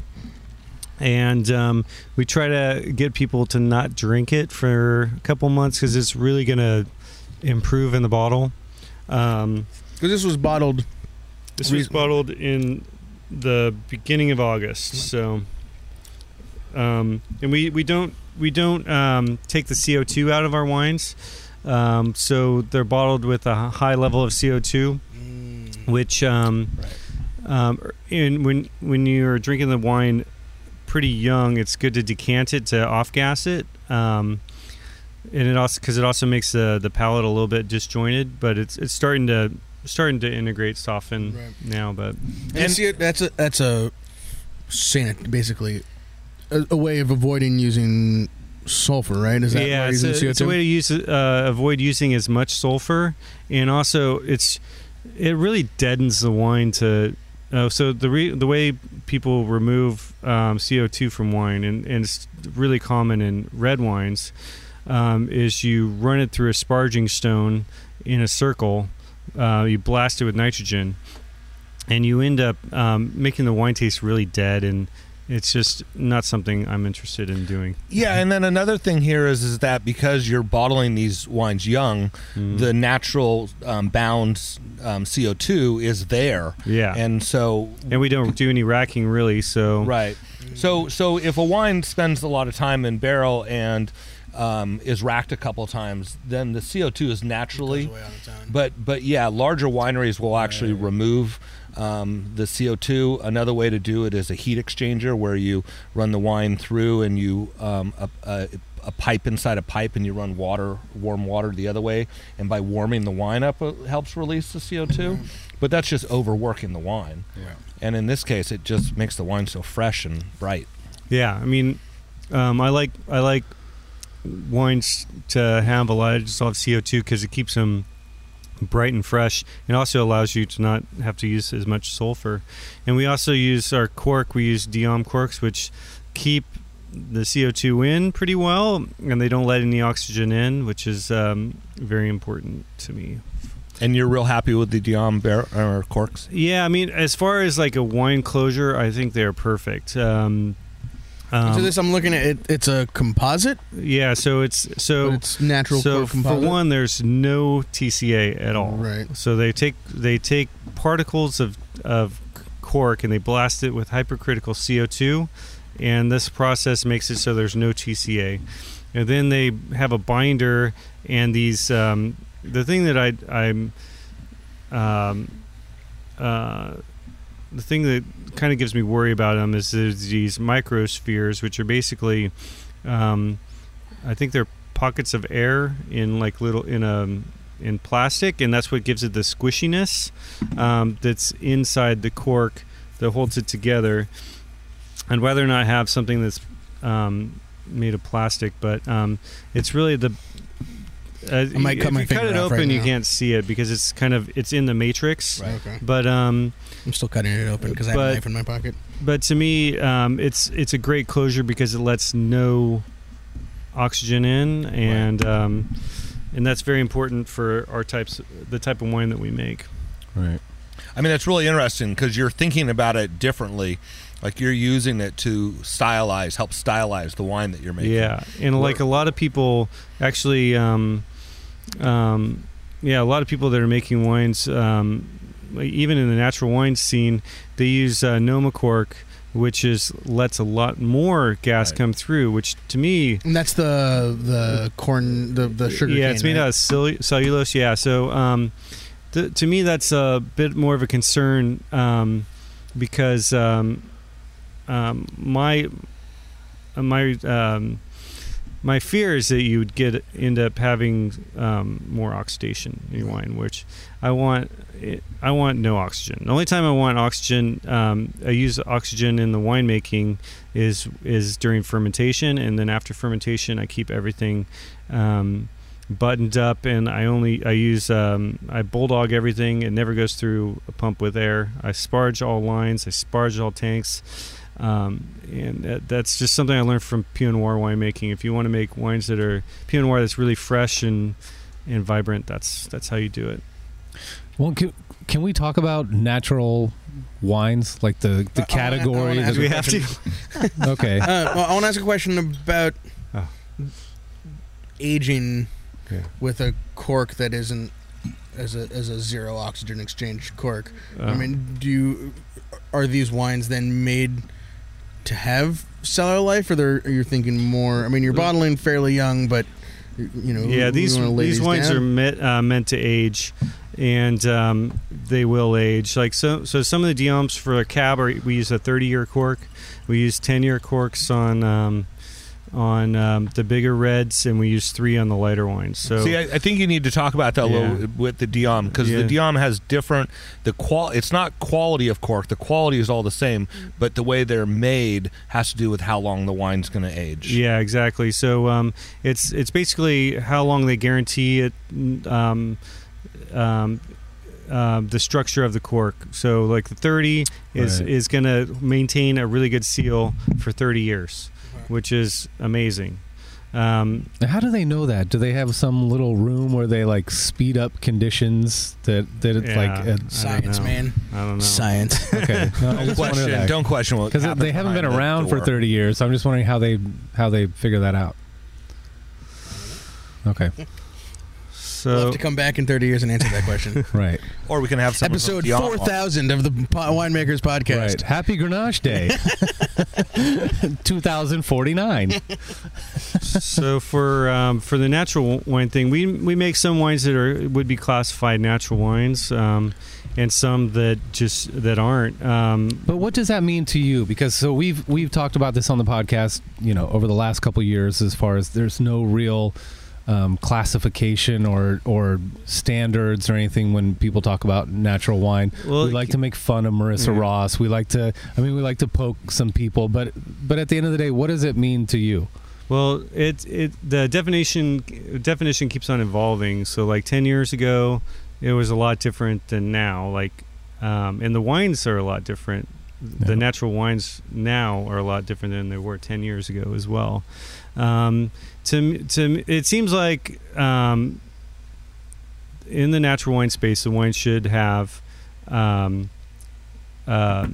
And um, we try to get people to not drink it for a couple months because it's really going to improve in the bottle. Because um, this was bottled... This was bottled in the beginning of August. So, um, and we, we don't... We don't um, take the C O two out of our wines, um, so they're bottled with a high level of C O two, mm. which, um, right. um, and when when you're drinking the wine pretty young, it's good to decant it to off gas it, um, and it also because it also makes the the palate a little bit disjointed, but it's it's starting to starting to integrate, soften right. now. But and, and see, that's a that's a sanit basically. A, a way of avoiding using sulfur, right? Is that yeah, it's a, it's a way to use uh, avoid using as much sulfur, and also it's it really deadens the wine. To uh, so the re, the way people remove um, C O two from wine, and, and it's really common in red wines, um, is you run it through a sparging stone in a circle. Uh, you blast it with nitrogen, and you end up um, making the wine taste really dead and. It's just not something I'm interested in doing. Yeah, and then another thing here is is that because you're bottling these wines young, mm. the natural um, bound um, C O two is there. Yeah, and so and we don't do any racking really. So right, so so if a wine spends a lot of time in barrel and um, is racked a couple times, then the C O two is naturally. It goes away all the time. But but yeah, larger wineries will actually right. remove. Um, the C O two, another way to do it is a heat exchanger where you run the wine through and you, um, a, a, a pipe inside a pipe and you run water, warm water the other way. And by warming the wine up, it helps release the C O two. But that's just overworking the wine. Yeah. And in this case, it just makes the wine so fresh and bright. Yeah, I mean, um, I like I like wines to have a lot of dissolved C O two because it keeps them bright and fresh. It also allows you to not have to use as much sulfur. And we also use our cork. We use Diom corks, which keep the C O two in pretty well, and they don't let any oxygen in, which is um, very important to me. And you're real happy with the Dion bar- or corks? Yeah, I mean, as far as like a wine closure, I think they're perfect. Um, um, so this, I'm looking at it. It's a composite. Yeah, so it's so but it's natural. So for one, there's no T C A at all. Right. So they take they take particles of of cork and they blast it with hypercritical C O two, and this process makes it so there's no T C A. And then they have a binder and these. Um, the thing that I, I'm, um, uh, the thing that kind of gives me worry about them is there's these microspheres, which are basically, um, I think they're pockets of air in like little in a in plastic, and that's what gives it the squishiness um, that's inside the cork that holds it together. And whether or not I have something that's um, made of plastic, but um, it's really the uh, I might cut my finger out. If you cut it open, you can't see it because it's kind of it's in the matrix. Right. Okay. But um, I'm still cutting it open because I have a knife in my pocket. But to me, um, it's it's a great closure because it lets no oxygen in, and right. um, and that's very important for our types, the type of wine that we make. Right. I mean, that's really interesting because you're thinking about it differently. Like you're using it to stylize, help stylize the wine that you're making. Yeah, and like a lot of people actually, um, um, yeah, a lot of people that are making wines, um, even in the natural wine scene, they use uh, NomaCork, which is lets a lot more gas right. come through. Which to me, and that's the the corn, the the sugar. Yeah, cane, it's made right? out of cell- cellulose. Yeah, so um, th- to me, that's a bit more of a concern um, because. Um, Um, my my um, my fear is that you would get end up having um, more oxidation in your wine, which I want. I want no oxygen. The only time I want oxygen, um, I use oxygen in the winemaking is is during fermentation, and then after fermentation, I keep everything um, buttoned up, and I only I use um, I bulldog everything. It never goes through a pump with air. I sparge all lines. I sparge all tanks. Um, and that, that's just something I learned from Pinot Noir winemaking. If you want to make wines that are Pinot Noir that's really fresh and and vibrant, that's that's how you do it. Well, can, can we talk about natural wines, like the, the uh, category? I wanna, I wanna we have to. Okay. Uh, well, I want to ask a question about oh. aging okay. with a cork that isn't as a as a zero oxygen exchange cork. Um, I mean, do you, are these wines then made to have cellar life, or they're, you're thinking more? I mean, you're bottling fairly young, but you know, yeah, these these, these wines down. are meant uh, meant to age, and um, they will age. Like so, so some of the Dioms for a cab are we use a thirty year cork, we use ten year corks on um, on um, the bigger reds, and we use three on the lighter wines. So, see, I, I think you need to talk about that yeah. a little with the Diom because yeah. the Diom has different the qual. It's not quality of cork. The quality is all the same, but the way they're made has to do with how long the wine's going to age. Yeah, exactly. So um, it's it's basically how long they guarantee it. Um, um, Uh, the structure of the cork. So like the thirty is, right. is going to maintain a really good seal for thirty years, which is amazing. Um, How do they know that? Do they have some little room where they like speed up conditions that, that it's yeah, like a, science, man? I don't know. Science. Okay. No, don't, I just question, that. don't question what Because they haven't been around for thirty years. So I'm just wondering how they, how they figure that out. Okay. So, we'll have to come back in thirty years and answer that question. Right. Or we can have some episode four thousand of the Winemakers Podcast. Right. Happy Grenache Day. two thousand forty-nine. So for um, for the natural wine thing, we we make some wines that are would be classified natural wines, um, and some that just that aren't. Um, but what does that mean to you? Because so we've we've talked about this on the podcast, you know, over the last couple of years, as far as there's no real Um, classification or or standards or anything when people talk about natural wine. Well, we like to make fun of Marissa yeah. Ross. We like to, I mean, we like to poke some people, but but at the end of the day, what does it mean to you? Well, it it the definition definition keeps on evolving. So like ten years ago, it was a lot different than now. Like, um, and the wines are a lot different. The yeah. natural wines now are a lot different than they were ten years ago as well. Um, to to it seems like um, in the natural wine space, the wine should have um, uh,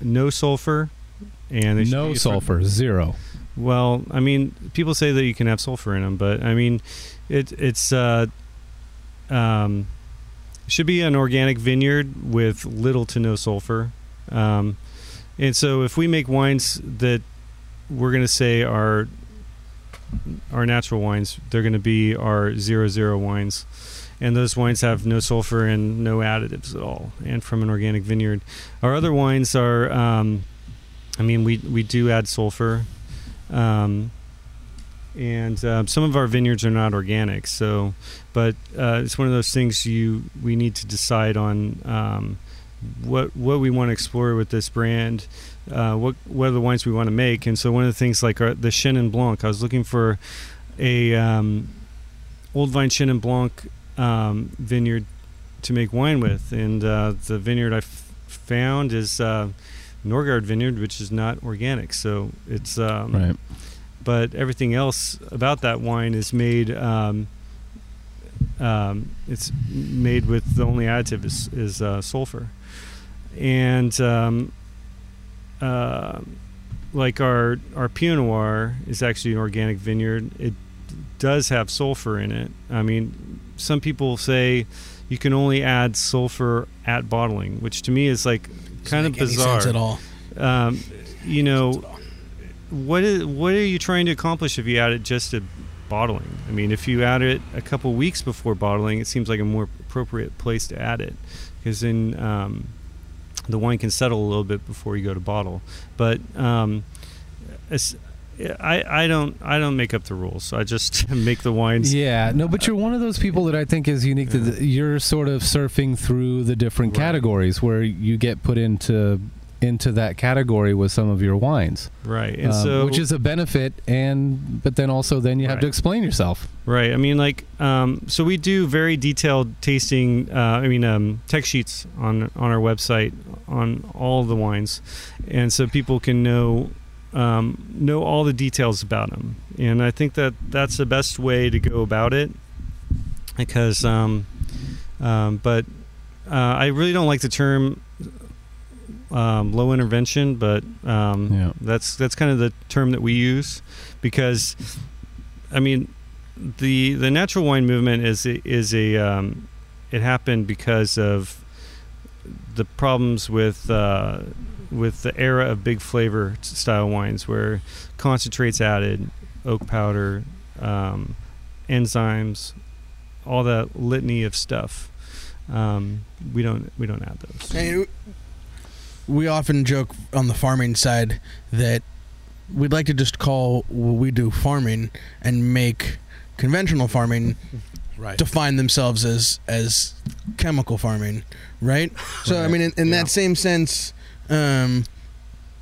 no sulfur, and they should no sulfur, zero. Well, I mean, people say that you can have sulfur in them, but I mean, it it's uh, um, should be an organic vineyard with little to no sulfur. Um, and so, if we make wines that we're going to say are our natural wines, they're going to be our zero zero wines, and those wines have no sulfur and no additives at all, and from an organic vineyard. Our other wines are, um, I mean, we we do add sulfur. Um, and uh, some of our vineyards are not organic, so but uh, it's one of those things you we need to decide on um, what what we want to explore with this brand, uh, what what are the wines we want to make. And so one of the things, like our, the Chenin Blanc, I was looking for a um, old vine Chenin Blanc um, vineyard to make wine with, and uh, the vineyard I f- found is uh, Norgard Vineyard, which is not organic, so it's um right. But everything else about that wine is made um um it's made with, the only additive is, is uh sulfur. And um uh like our our Pinot Noir is actually an organic vineyard. It does have sulfur in it. I mean, some people say you can only add sulfur at bottling, which to me is like kind of bizarre at all. Um, you know, what is what are you trying to accomplish if you add it just at bottling? I mean, if you add it a couple weeks before bottling, it seems like a more appropriate place to add it, because then um, the wine can settle a little bit before you go to bottle. But um, it's, I, I don't I don't make up the rules. I just make the wines. Yeah, no, but you're one of those people that I think is unique. Yeah. That you're sort of surfing through the different right. categories where you get put into into that category with some of your wines. Right, and um, so which is a benefit, and but then also then you right. have to explain yourself. Right. I mean, like um, so we do very detailed tasting. Uh, I mean, um, tech sheets on on our website on all the wines, and so people can know. Um, know all the details about them, and I think that that's the best way to go about it. Because, um, um, but uh, I really don't like the term um, low intervention, but um, yeah. that's that's kind of the term that we use, because, I mean, the the natural wine movement is is a um, it happened because of the problems with. Uh, with the era of big flavor style wines, where concentrates added, oak powder, um, enzymes, all that litany of stuff. Um, we don't we don't add those. And we often joke on the farming side that we'd like to just call what we do farming and make conventional farming right. define themselves as as chemical farming, right? So right. I mean, in, in yeah. that same sense. Um,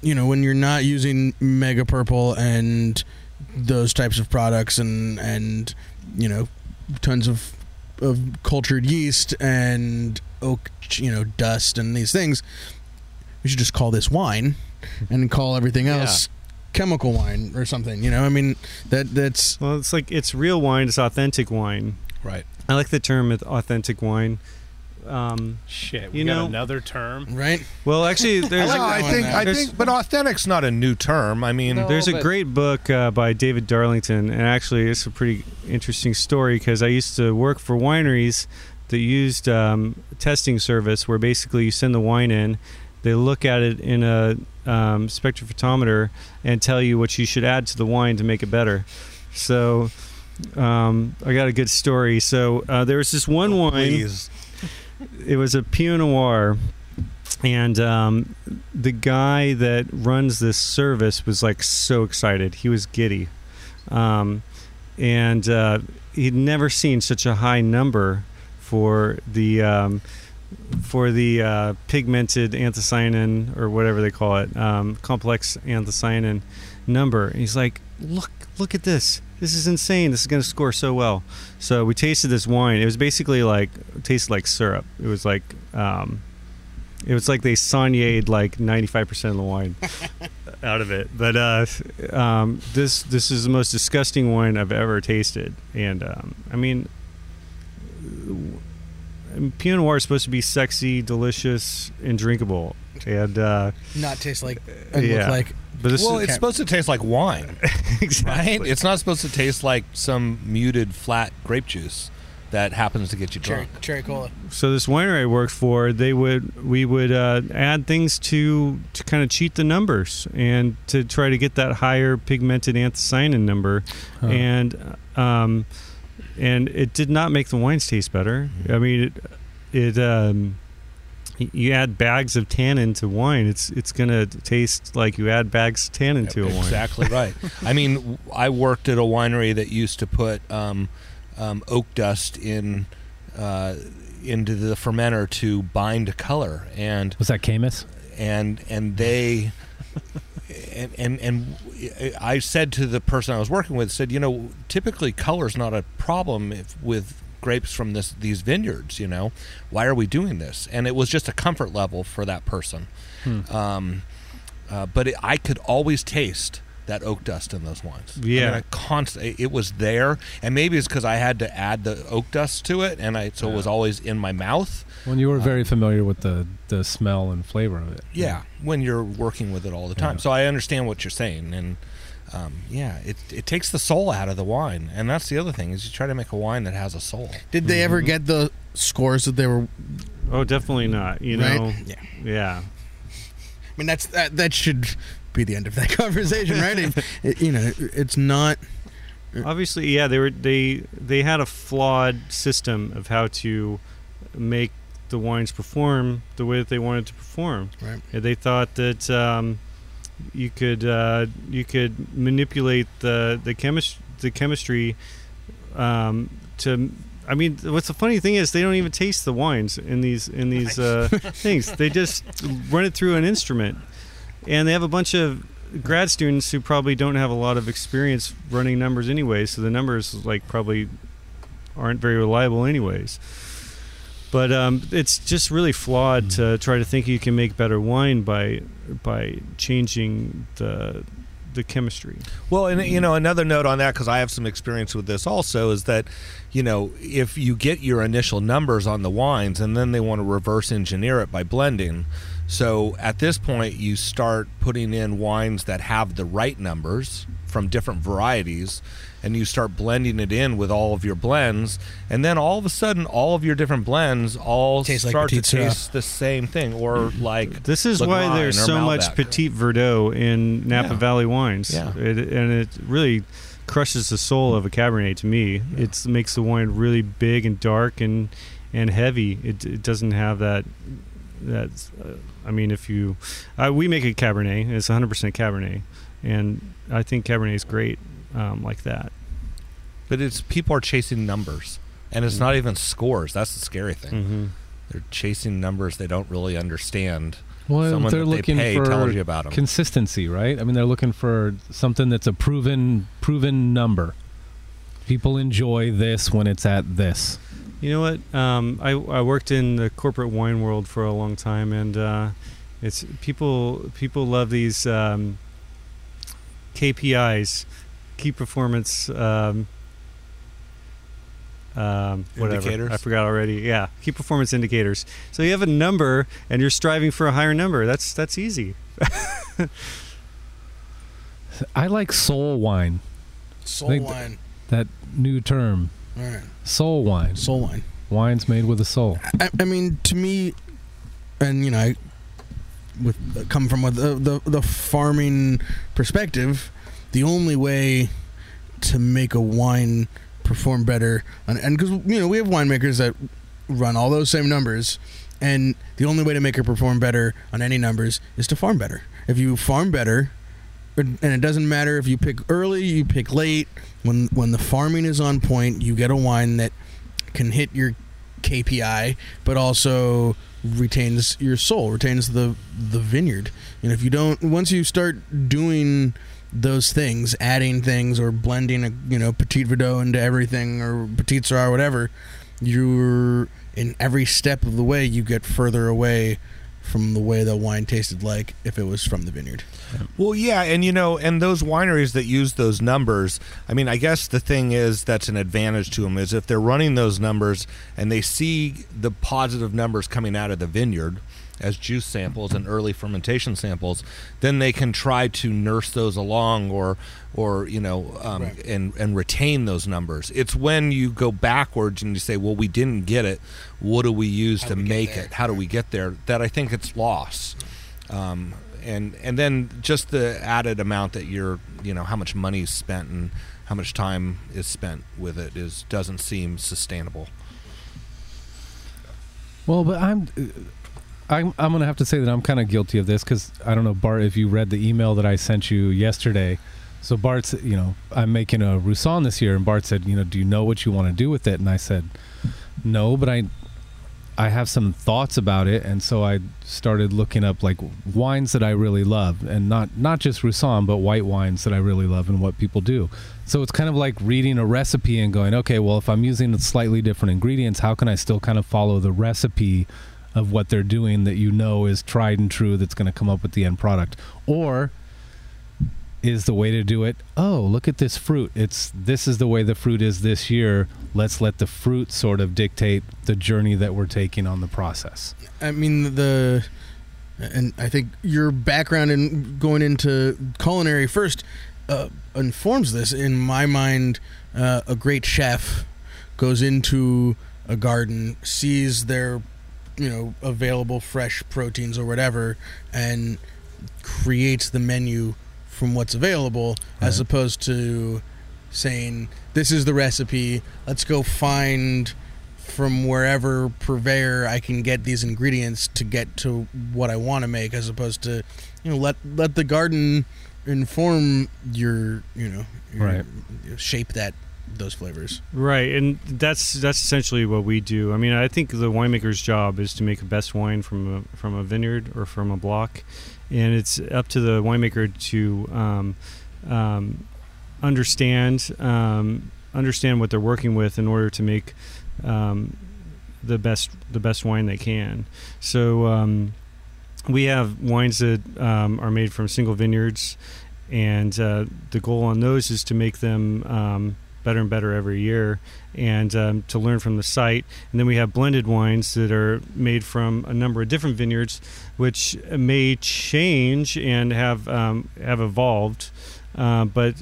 you know, when you're not using Mega Purple and those types of products, and and you know, tons of of cultured yeast and oak, you know, dust and these things, we should just call this wine, and call everything else yeah. chemical wine or something. You know, I mean that that's well, it's like it's real wine, it's authentic wine, right? I like the term authentic wine. Um, Shit, we you got know, another term, right? Well, actually, there's. no, a, I think, I think, but authentic's not a new term. I mean, no, there's a great book uh, by David Darlington, and actually, it's a pretty interesting story, because I used to work for wineries that used um, testing service, where basically you send the wine in, they look at it in a um, spectrophotometer and tell you what you should add to the wine to make it better. So, um, I got a good story. So uh, there was this one oh, wine. Please. It was a Pinot Noir, and um, the guy that runs this service was like so excited. He was giddy, um, and uh, he'd never seen such a high number for the um, for the uh, pigmented anthocyanin, or whatever they call it, um, complex anthocyanin number. And he's like, "Look, look at this. This is insane. This is going to score so well." So we tasted this wine. It was basically like, it tasted like syrup. It was like, um, it was like they sauteed like ninety-five percent of the wine out of it. But uh, um, this this is the most disgusting wine I've ever tasted. And um, I mean, Pinot Noir is supposed to be sexy, delicious, and drinkable, and uh, not taste like and yeah. look like. But this well, is, it's supposed to taste like wine, exactly. Right? It's not supposed to taste like some muted, flat grape juice that happens to get you drunk. Cherry, cherry cola. So this winery I worked for, they would we would uh, add things to to kind of cheat the numbers and to try to get that higher pigmented anthocyanin number, huh. and um, and it did not make the wines taste better. Mm-hmm. I mean, it. it um, You add bags of tannin to wine, it's it's going to taste like you add bags of tannin yep, to a wine. Exactly right. I mean, I worked at a winery that used to put um, um, oak dust in uh, into the fermenter to bind color. And was that Camus? And and they and, and and I said to the person I was working with, said, you know, typically color's not a problem if, with. grapes from this these vineyards, you know, why are we doing this? And it was just a comfort level for that person. Hmm. Um, uh, but it, I could always taste that oak dust in those wines. Yeah, I mean, I const- it was there, and maybe it's because I had to add the oak dust to it, and I so yeah. it was always in my mouth. When you were very um, familiar with the the smell and flavor of it. Yeah, yeah. When you're working with it all the time, yeah. So I understand what you're saying, and. Um, yeah, it it takes the soul out of the wine, and that's the other thing is you try to make a wine that has a soul. Did they mm-hmm. ever get the scores that they were? Oh, definitely not. You right? know, yeah. yeah. I mean, that's that, that should be the end of that conversation, right? it, it, you know, it's not. Obviously, yeah, they were they they had a flawed system of how to make the wines perform the way that they wanted to perform. Right. And they thought that. Um, You could uh, you could manipulate the the chemist the chemistry um, to. I mean, what's the funny thing is they don't even taste the wines in these in these uh, things. They just run it through an instrument, and they have a bunch of grad students who probably don't have a lot of experience running numbers anyway. So the numbers like probably aren't very reliable anyways. But um, it's just really flawed mm-hmm. to try to think you can make better wine by by changing the the chemistry. Well, and you know, another note on that, because I have some experience with this also, is that, you know, if you get your initial numbers on the wines and then they want to reverse engineer it by blending, so at this point you start putting in wines that have the right numbers from different varieties, and you start blending it in with all of your blends, and then all of a sudden all of your different blends all Tastes start like to taste the same thing, or like this is why there's so Malbec. Much Petit Verdot in Napa yeah. Valley wines yeah. it, and it really crushes the soul of a Cabernet to me. Yeah. It makes the wine really big and dark and and heavy. It, it doesn't have that that's uh, I mean if you uh, we make a Cabernet, it's one hundred percent Cabernet, and I think Cabernet is great um, like that. But it's people are chasing numbers, and it's mm-hmm. not even scores. That's the scary thing. Mm-hmm. They're chasing numbers they don't really understand. Well, Someone they're that looking they pay for tells you about them. Consistency, right? I mean, they're looking for something that's a proven proven number. People enjoy this when it's at this. You know what? Um, I I worked in the corporate wine world for a long time, and uh, it's people people love these. Um, K P Is, key performance, um, um, whatever. Indicators. I forgot already. Yeah, key performance indicators. So you have a number, and you're striving for a higher number. That's that's easy. I like soul wine. Soul like wine. Th- that new term. All right. Soul wine. Soul wine. Wine's made with a soul. I, I mean, to me, and you know, I. With come from a, the the farming perspective, the only way to make a wine perform better, and because you know we have winemakers that run all those same numbers, and the only way to make it perform better on any numbers is to farm better. If you farm better, and it doesn't matter if you pick early, you pick late. When when the farming is on point, you get a wine that can hit your K P I, but also retains your soul, retains the the vineyard. And if you don't, once you start doing those things, adding things or blending a you know Petit Verdot into everything or Petit Syrah or whatever, you're in every step of the way you get further away from the way the wine tasted like if it was from the vineyard. Well, yeah, and you know, and those wineries that use those numbers, I mean, I guess the thing is that's an advantage to them is if they're running those numbers and they see the positive numbers coming out of the vineyard as juice samples and early fermentation samples, then they can try to nurse those along or or you know um, right. and and retain those numbers. It's when you go backwards and you say, well, we didn't get it, what do we use how to we make it, how do we get there, that I think it's lost. Um, and and then just the added amount that you're, you know, how much money is spent and how much time is spent with it is doesn't seem sustainable. Well, but I'm uh, I'm, I'm going to have to say that I'm kind of guilty of this because, I don't know, Bart, if you read the email that I sent you yesterday. So Bart's, you know, I'm making a Roussan this year, and Bart said, you know, do you know what you want to do with it? And I said, no, but I I have some thoughts about it. And so I started looking up, like, wines that I really love, and not, not just Roussan, but white wines that I really love and what people do. So it's kind of like reading a recipe and going, okay, well, if I'm using slightly different ingredients, how can I still kind of follow the recipe of what they're doing that, you know, is tried and true, that's going to come up with the end product? Or is the way to do it, oh, look at this fruit, it's this is the way the fruit is this year, let's let the fruit sort of dictate the journey that we're taking on the process. I mean, the and I think your background in going into culinary first uh, informs this. In my mind, uh, a great chef goes into a garden, sees their you know, available fresh proteins or whatever, and creates the menu from what's available, right, as opposed to saying, this is the recipe, let's go find from wherever purveyor I can get these ingredients to get to what I want to make, as opposed to, you know, let let the garden inform your, you know, your, right, shape that those flavors, right? And that's that's essentially what we do. I mean, I think the winemaker's job is to make the best wine from a, from a vineyard or from a block, and it's up to the winemaker to um, um, understand um, understand what they're working with in order to make um, the best the best wine they can. So um, we have wines that um, are made from single vineyards, and uh, the goal on those is to make them Um, better and better every year, and um, to learn from the site. And then we have blended wines that are made from a number of different vineyards, which may change and have um, have evolved. Uh, but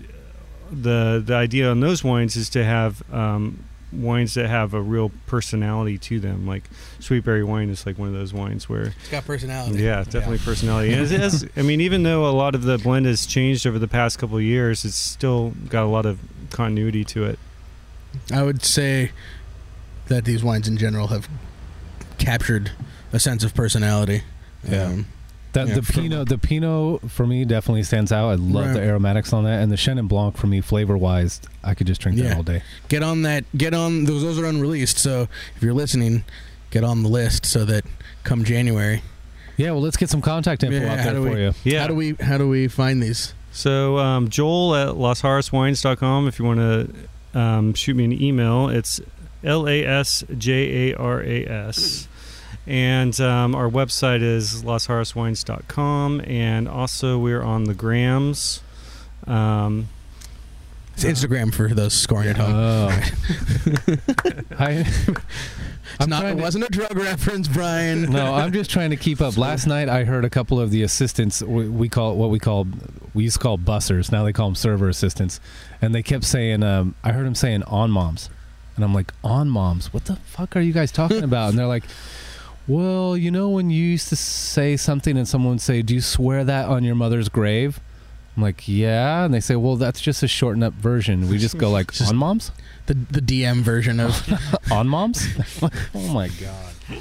the the idea on those wines is to have um, wines that have a real personality to them. Like sweetberry wine is like one of those wines where it's got personality. Yeah, definitely, yeah. Personality. And it has, I mean, even though a lot of the blend has changed over the past couple of years, it's still got a lot of continuity to it. I would say that these wines in general have captured a sense of personality. Yeah, um, that yeah, the Pinot, the Pinot for me definitely stands out. I love right. the aromatics on that, and the Chenin Blanc for me, flavor wise, I could just drink yeah. that all day. Get on that. Get on those. Those are unreleased, so if you're listening, get on the list so that come January. Yeah, well, let's get some contact info yeah, out there for we, you. Yeah, how do we how do we find these? So um, Joel at las jarras wines dot com, if you want to um, shoot me an email. It's L A S J A R A S. And um, our website is las jarras wines dot com. And also we're on the Grams. Um, it's Instagram for those scoring yeah. at home. Oh. I... It's not, it to, wasn't a drug reference, Brian. No, I'm just trying to keep up. Last night I heard a couple of the assistants, we, we call what we call, we used to call bussers. Now they call them server assistants. And they kept saying, um, I heard them saying on moms. And I'm like, on moms? What the fuck are you guys talking about? And they're like, well, you know when you used to say something and someone would say, do you swear that on your mother's grave? I'm like, yeah. And they say, well, that's just a shortened up version. We just go like, just on moms? The the D M version of on moms? Oh, my God. one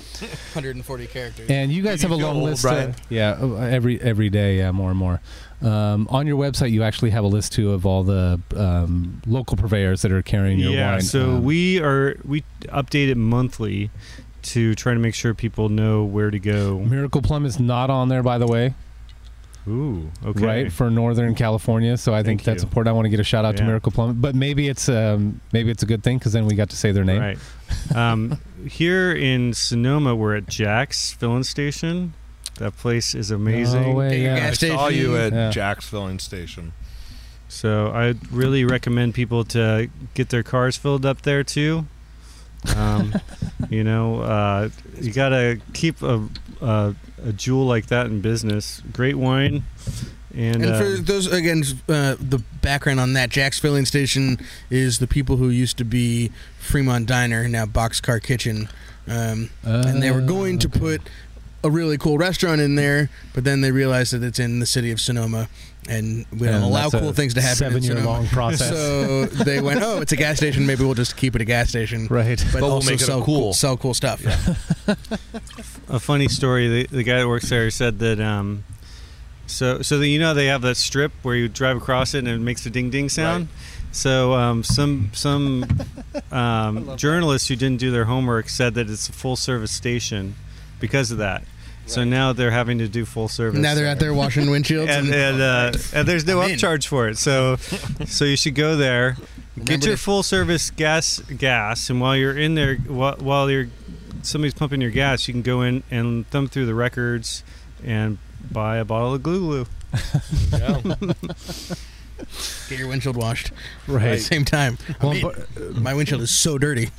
hundred forty characters. And you guys you have a long old, list. Of, yeah, every every day, yeah, more and more. Um, on your website, you actually have a list, too, of all the um, local purveyors that are carrying your yeah, wine. Yeah, so um, we, are, we update it monthly to try to make sure people know where to go. Miracle Plum is not on there, by the way. Ooh, okay. Right, for Northern California, so I Thank think you. That's important. I want to get a shout out yeah. to Miracle Plum, but maybe it's um, maybe it's a good thing because then we got to say their name. Right. Um, here in Sonoma, we're at Jack's Filling Station, That place is amazing. No way, yeah. I saw you at yeah. Jack's filling station. So I really recommend people to get their cars filled up there too. Um, you know, uh, you gotta keep a, a a jewel like that in business. Great wine. And, and for uh, those, again, uh, the background on that, Jack's Filling Station is the people who used to be Fremont Diner, now Boxcar Kitchen. Um, uh, and they were going okay. to put a really cool restaurant in there, but then they realized that it's in the city of Sonoma, and we don't and allow cool things to happen. Seven-year-long process. So they went, oh, it's a gas station. Maybe we'll just keep it a gas station, right? But, but also we'll make it sell cool. cool, sell cool stuff. Yeah. A funny story: the, the guy that works there said that. Um, so, so the, you know, they have that strip where you drive across it and it makes a ding-ding sound. Right. So um, some some um, journalists that. who didn't do their homework said that it's a full-service station because of that. Right. So now they're having to do full service. Now they're out there washing windshields, and, and, and, uh, and there's no upcharge for it. So, so you should go there, Remember get your full service gas, gas, and while you're in there, while, while you're somebody's pumping your gas, you can go in and thumb through the records and buy a bottle of Glue Glue. There you go. Get your windshield washed. Right. At the same time. Well, I mean, bar, my windshield is so dirty.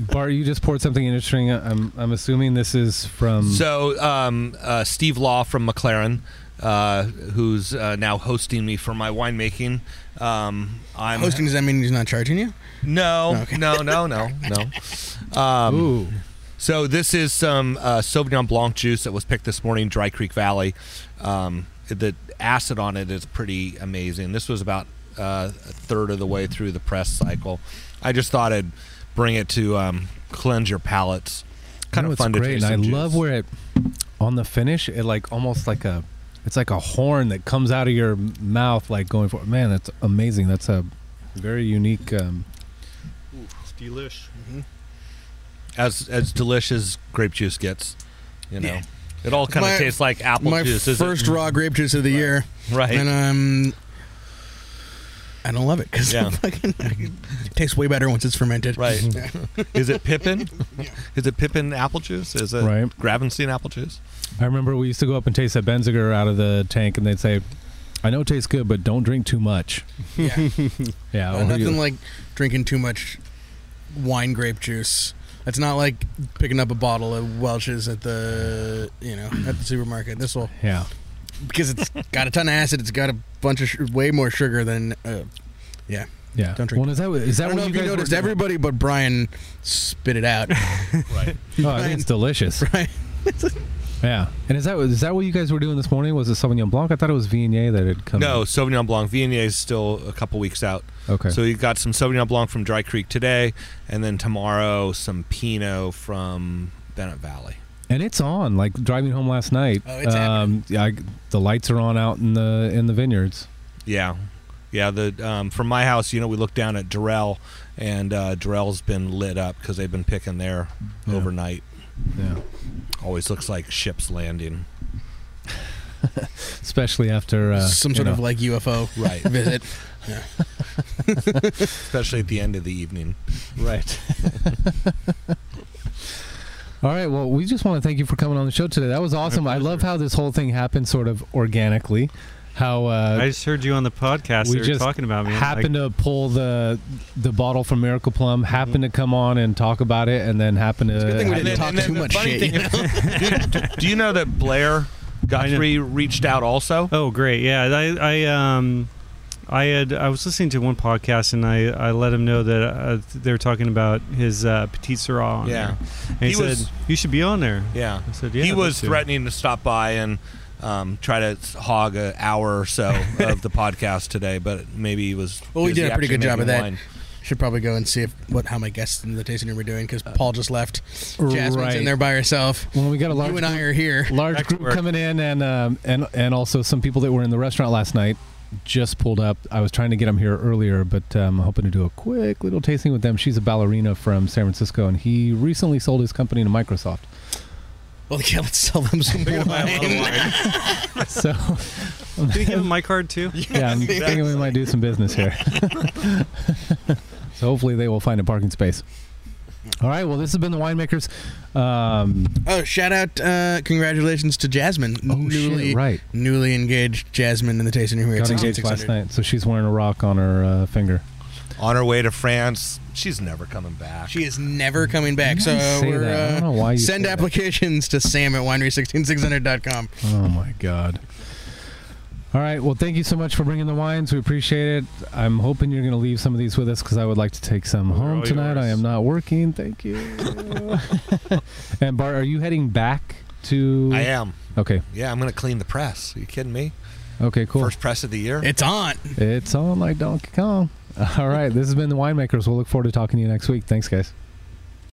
Bar, you just poured something interesting. I'm I'm assuming this is from... So, um, uh, Steve Law from McLaren, uh, who's uh, now hosting me for my winemaking. Um, I'm hosting, does that mean he's not charging you? No, oh, okay. no, no, no, no. Um, Ooh. So this is some uh, Sauvignon Blanc juice that was picked this morning, Dry Creek Valley. Um, the acid on it is pretty amazing. This was about uh, a third of the way through the press cycle. I just thought I'd bring it to um, cleanse your palates. Kind you know, of fun to taste. I juice. love where it on the finish. It like almost like a, it's like a horn that comes out of your mouth, like going for. Man, that's amazing. That's a very unique. Um, Ooh, it's delish. Mm-hmm. As as delicious grape juice gets, you know. Yeah. It all kind of tastes like apple my juice. My first it? raw grape juice of the right. year, right? And um, I don't love it because yeah. it tastes way better once it's fermented. Right? Yeah. Is it pippin? Yeah. Is it pippin apple juice? Is it right. Gravenstein apple juice? I remember we used to go up and taste a Benziger out of the tank, and they'd say, "I know it tastes good, but don't drink too much." Yeah, yeah. Well, nothing you. like drinking too much wine grape juice. It's not like picking up a bottle of Welch's at the, you know, at the supermarket. This will, yeah, because it's got a ton of acid. It's got a bunch of sh- way more sugar than, uh, yeah, yeah. Don't drink. Well, is that is that I don't what know you, if you noticed? Everybody but Brian spit it out. Right. Oh, I think it's delicious. Right. Yeah. And is that is that what you guys were doing this morning? Was it Sauvignon Blanc? I thought it was Viognier that had come. No, in. Sauvignon Blanc. Viognier is still a couple weeks out. Okay. So you got some Sauvignon Blanc from Dry Creek today, and then tomorrow some Pinot from Bennett Valley. And it's on. Like driving home last night, oh, it's um, yeah, I, the lights are on out in the in the vineyards. Yeah, yeah. The um, from my house, you know, we look down at Durrell, and uh, Durrell's been lit up because they've been picking there yeah. overnight. Yeah. Always looks like ships landing. Especially after... Uh, Some sort know. of like U F O right. visit. Yeah. Especially at the end of the evening. Right. All right. Well, we just want to thank you for coming on the show today. That was awesome. I love how this whole thing happened sort of organically. How uh, I just heard you on the podcast. We were talking about me. Happened like, to pull the the bottle from Miracle Plum. Happened mm-hmm. to come on and talk about it, and then happened to. It's a good thing we didn't talk too much shit. You know? do, do you know that Blair Guthrie reached out also? Oh, great! Yeah, I I um I had I was listening to one podcast, and I, I let him know that uh, they were talking about his uh, Petit Syrah. On yeah, there. And he, he said was, you should be on there. Yeah, I said yeah. He was threatening to stop by and. Um, try to hog an hour or so of the podcast today, but maybe he was. Well, we did a pretty good job of that. Wine. Should probably go and see if what how my guests in the tasting room are doing because Paul just left. Jasmine's right. in there by herself. Well, we got a large. You and I are here. Large Back group coming in, and um, and and also some people that were in the restaurant last night just pulled up. I was trying to get them here earlier, but I'm um, hoping to do a quick little tasting with them. She's a ballerina from San Francisco, and he recently sold his company to Microsoft. Well, yeah, let's sell them some wine. wine. So, did you give him my card too? Yeah, yeah I'm exactly. thinking we might do some business here. So hopefully they will find a parking space. All right. Well, this has been the Winemakers. Um, oh, shout out! Uh, congratulations to Jasmine, oh, newly shit, right. newly engaged Jasmine in the Tasting Room here. Got engaged last night, so she's wearing a rock on her uh, finger. On her way to France, she's never coming back. She is never coming back. So we're, uh, I don't know why you send applications that. to Sam at winery one six six zero zero dot com. Oh my God. All right. Well, thank you so much for bringing the wines. We appreciate it. I'm hoping you're going to leave some of these with us because I would like to take some They're home tonight. Yours. I am not working. Thank you. And Bart, are you heading back to? I am. Okay. Yeah, I'm going to clean the press. Are you kidding me? Okay, cool. First press of the year. It's on. It's on like Donkey Kong. All right. This has been the Winemakers. We'll look forward to talking to you next week. Thanks, guys.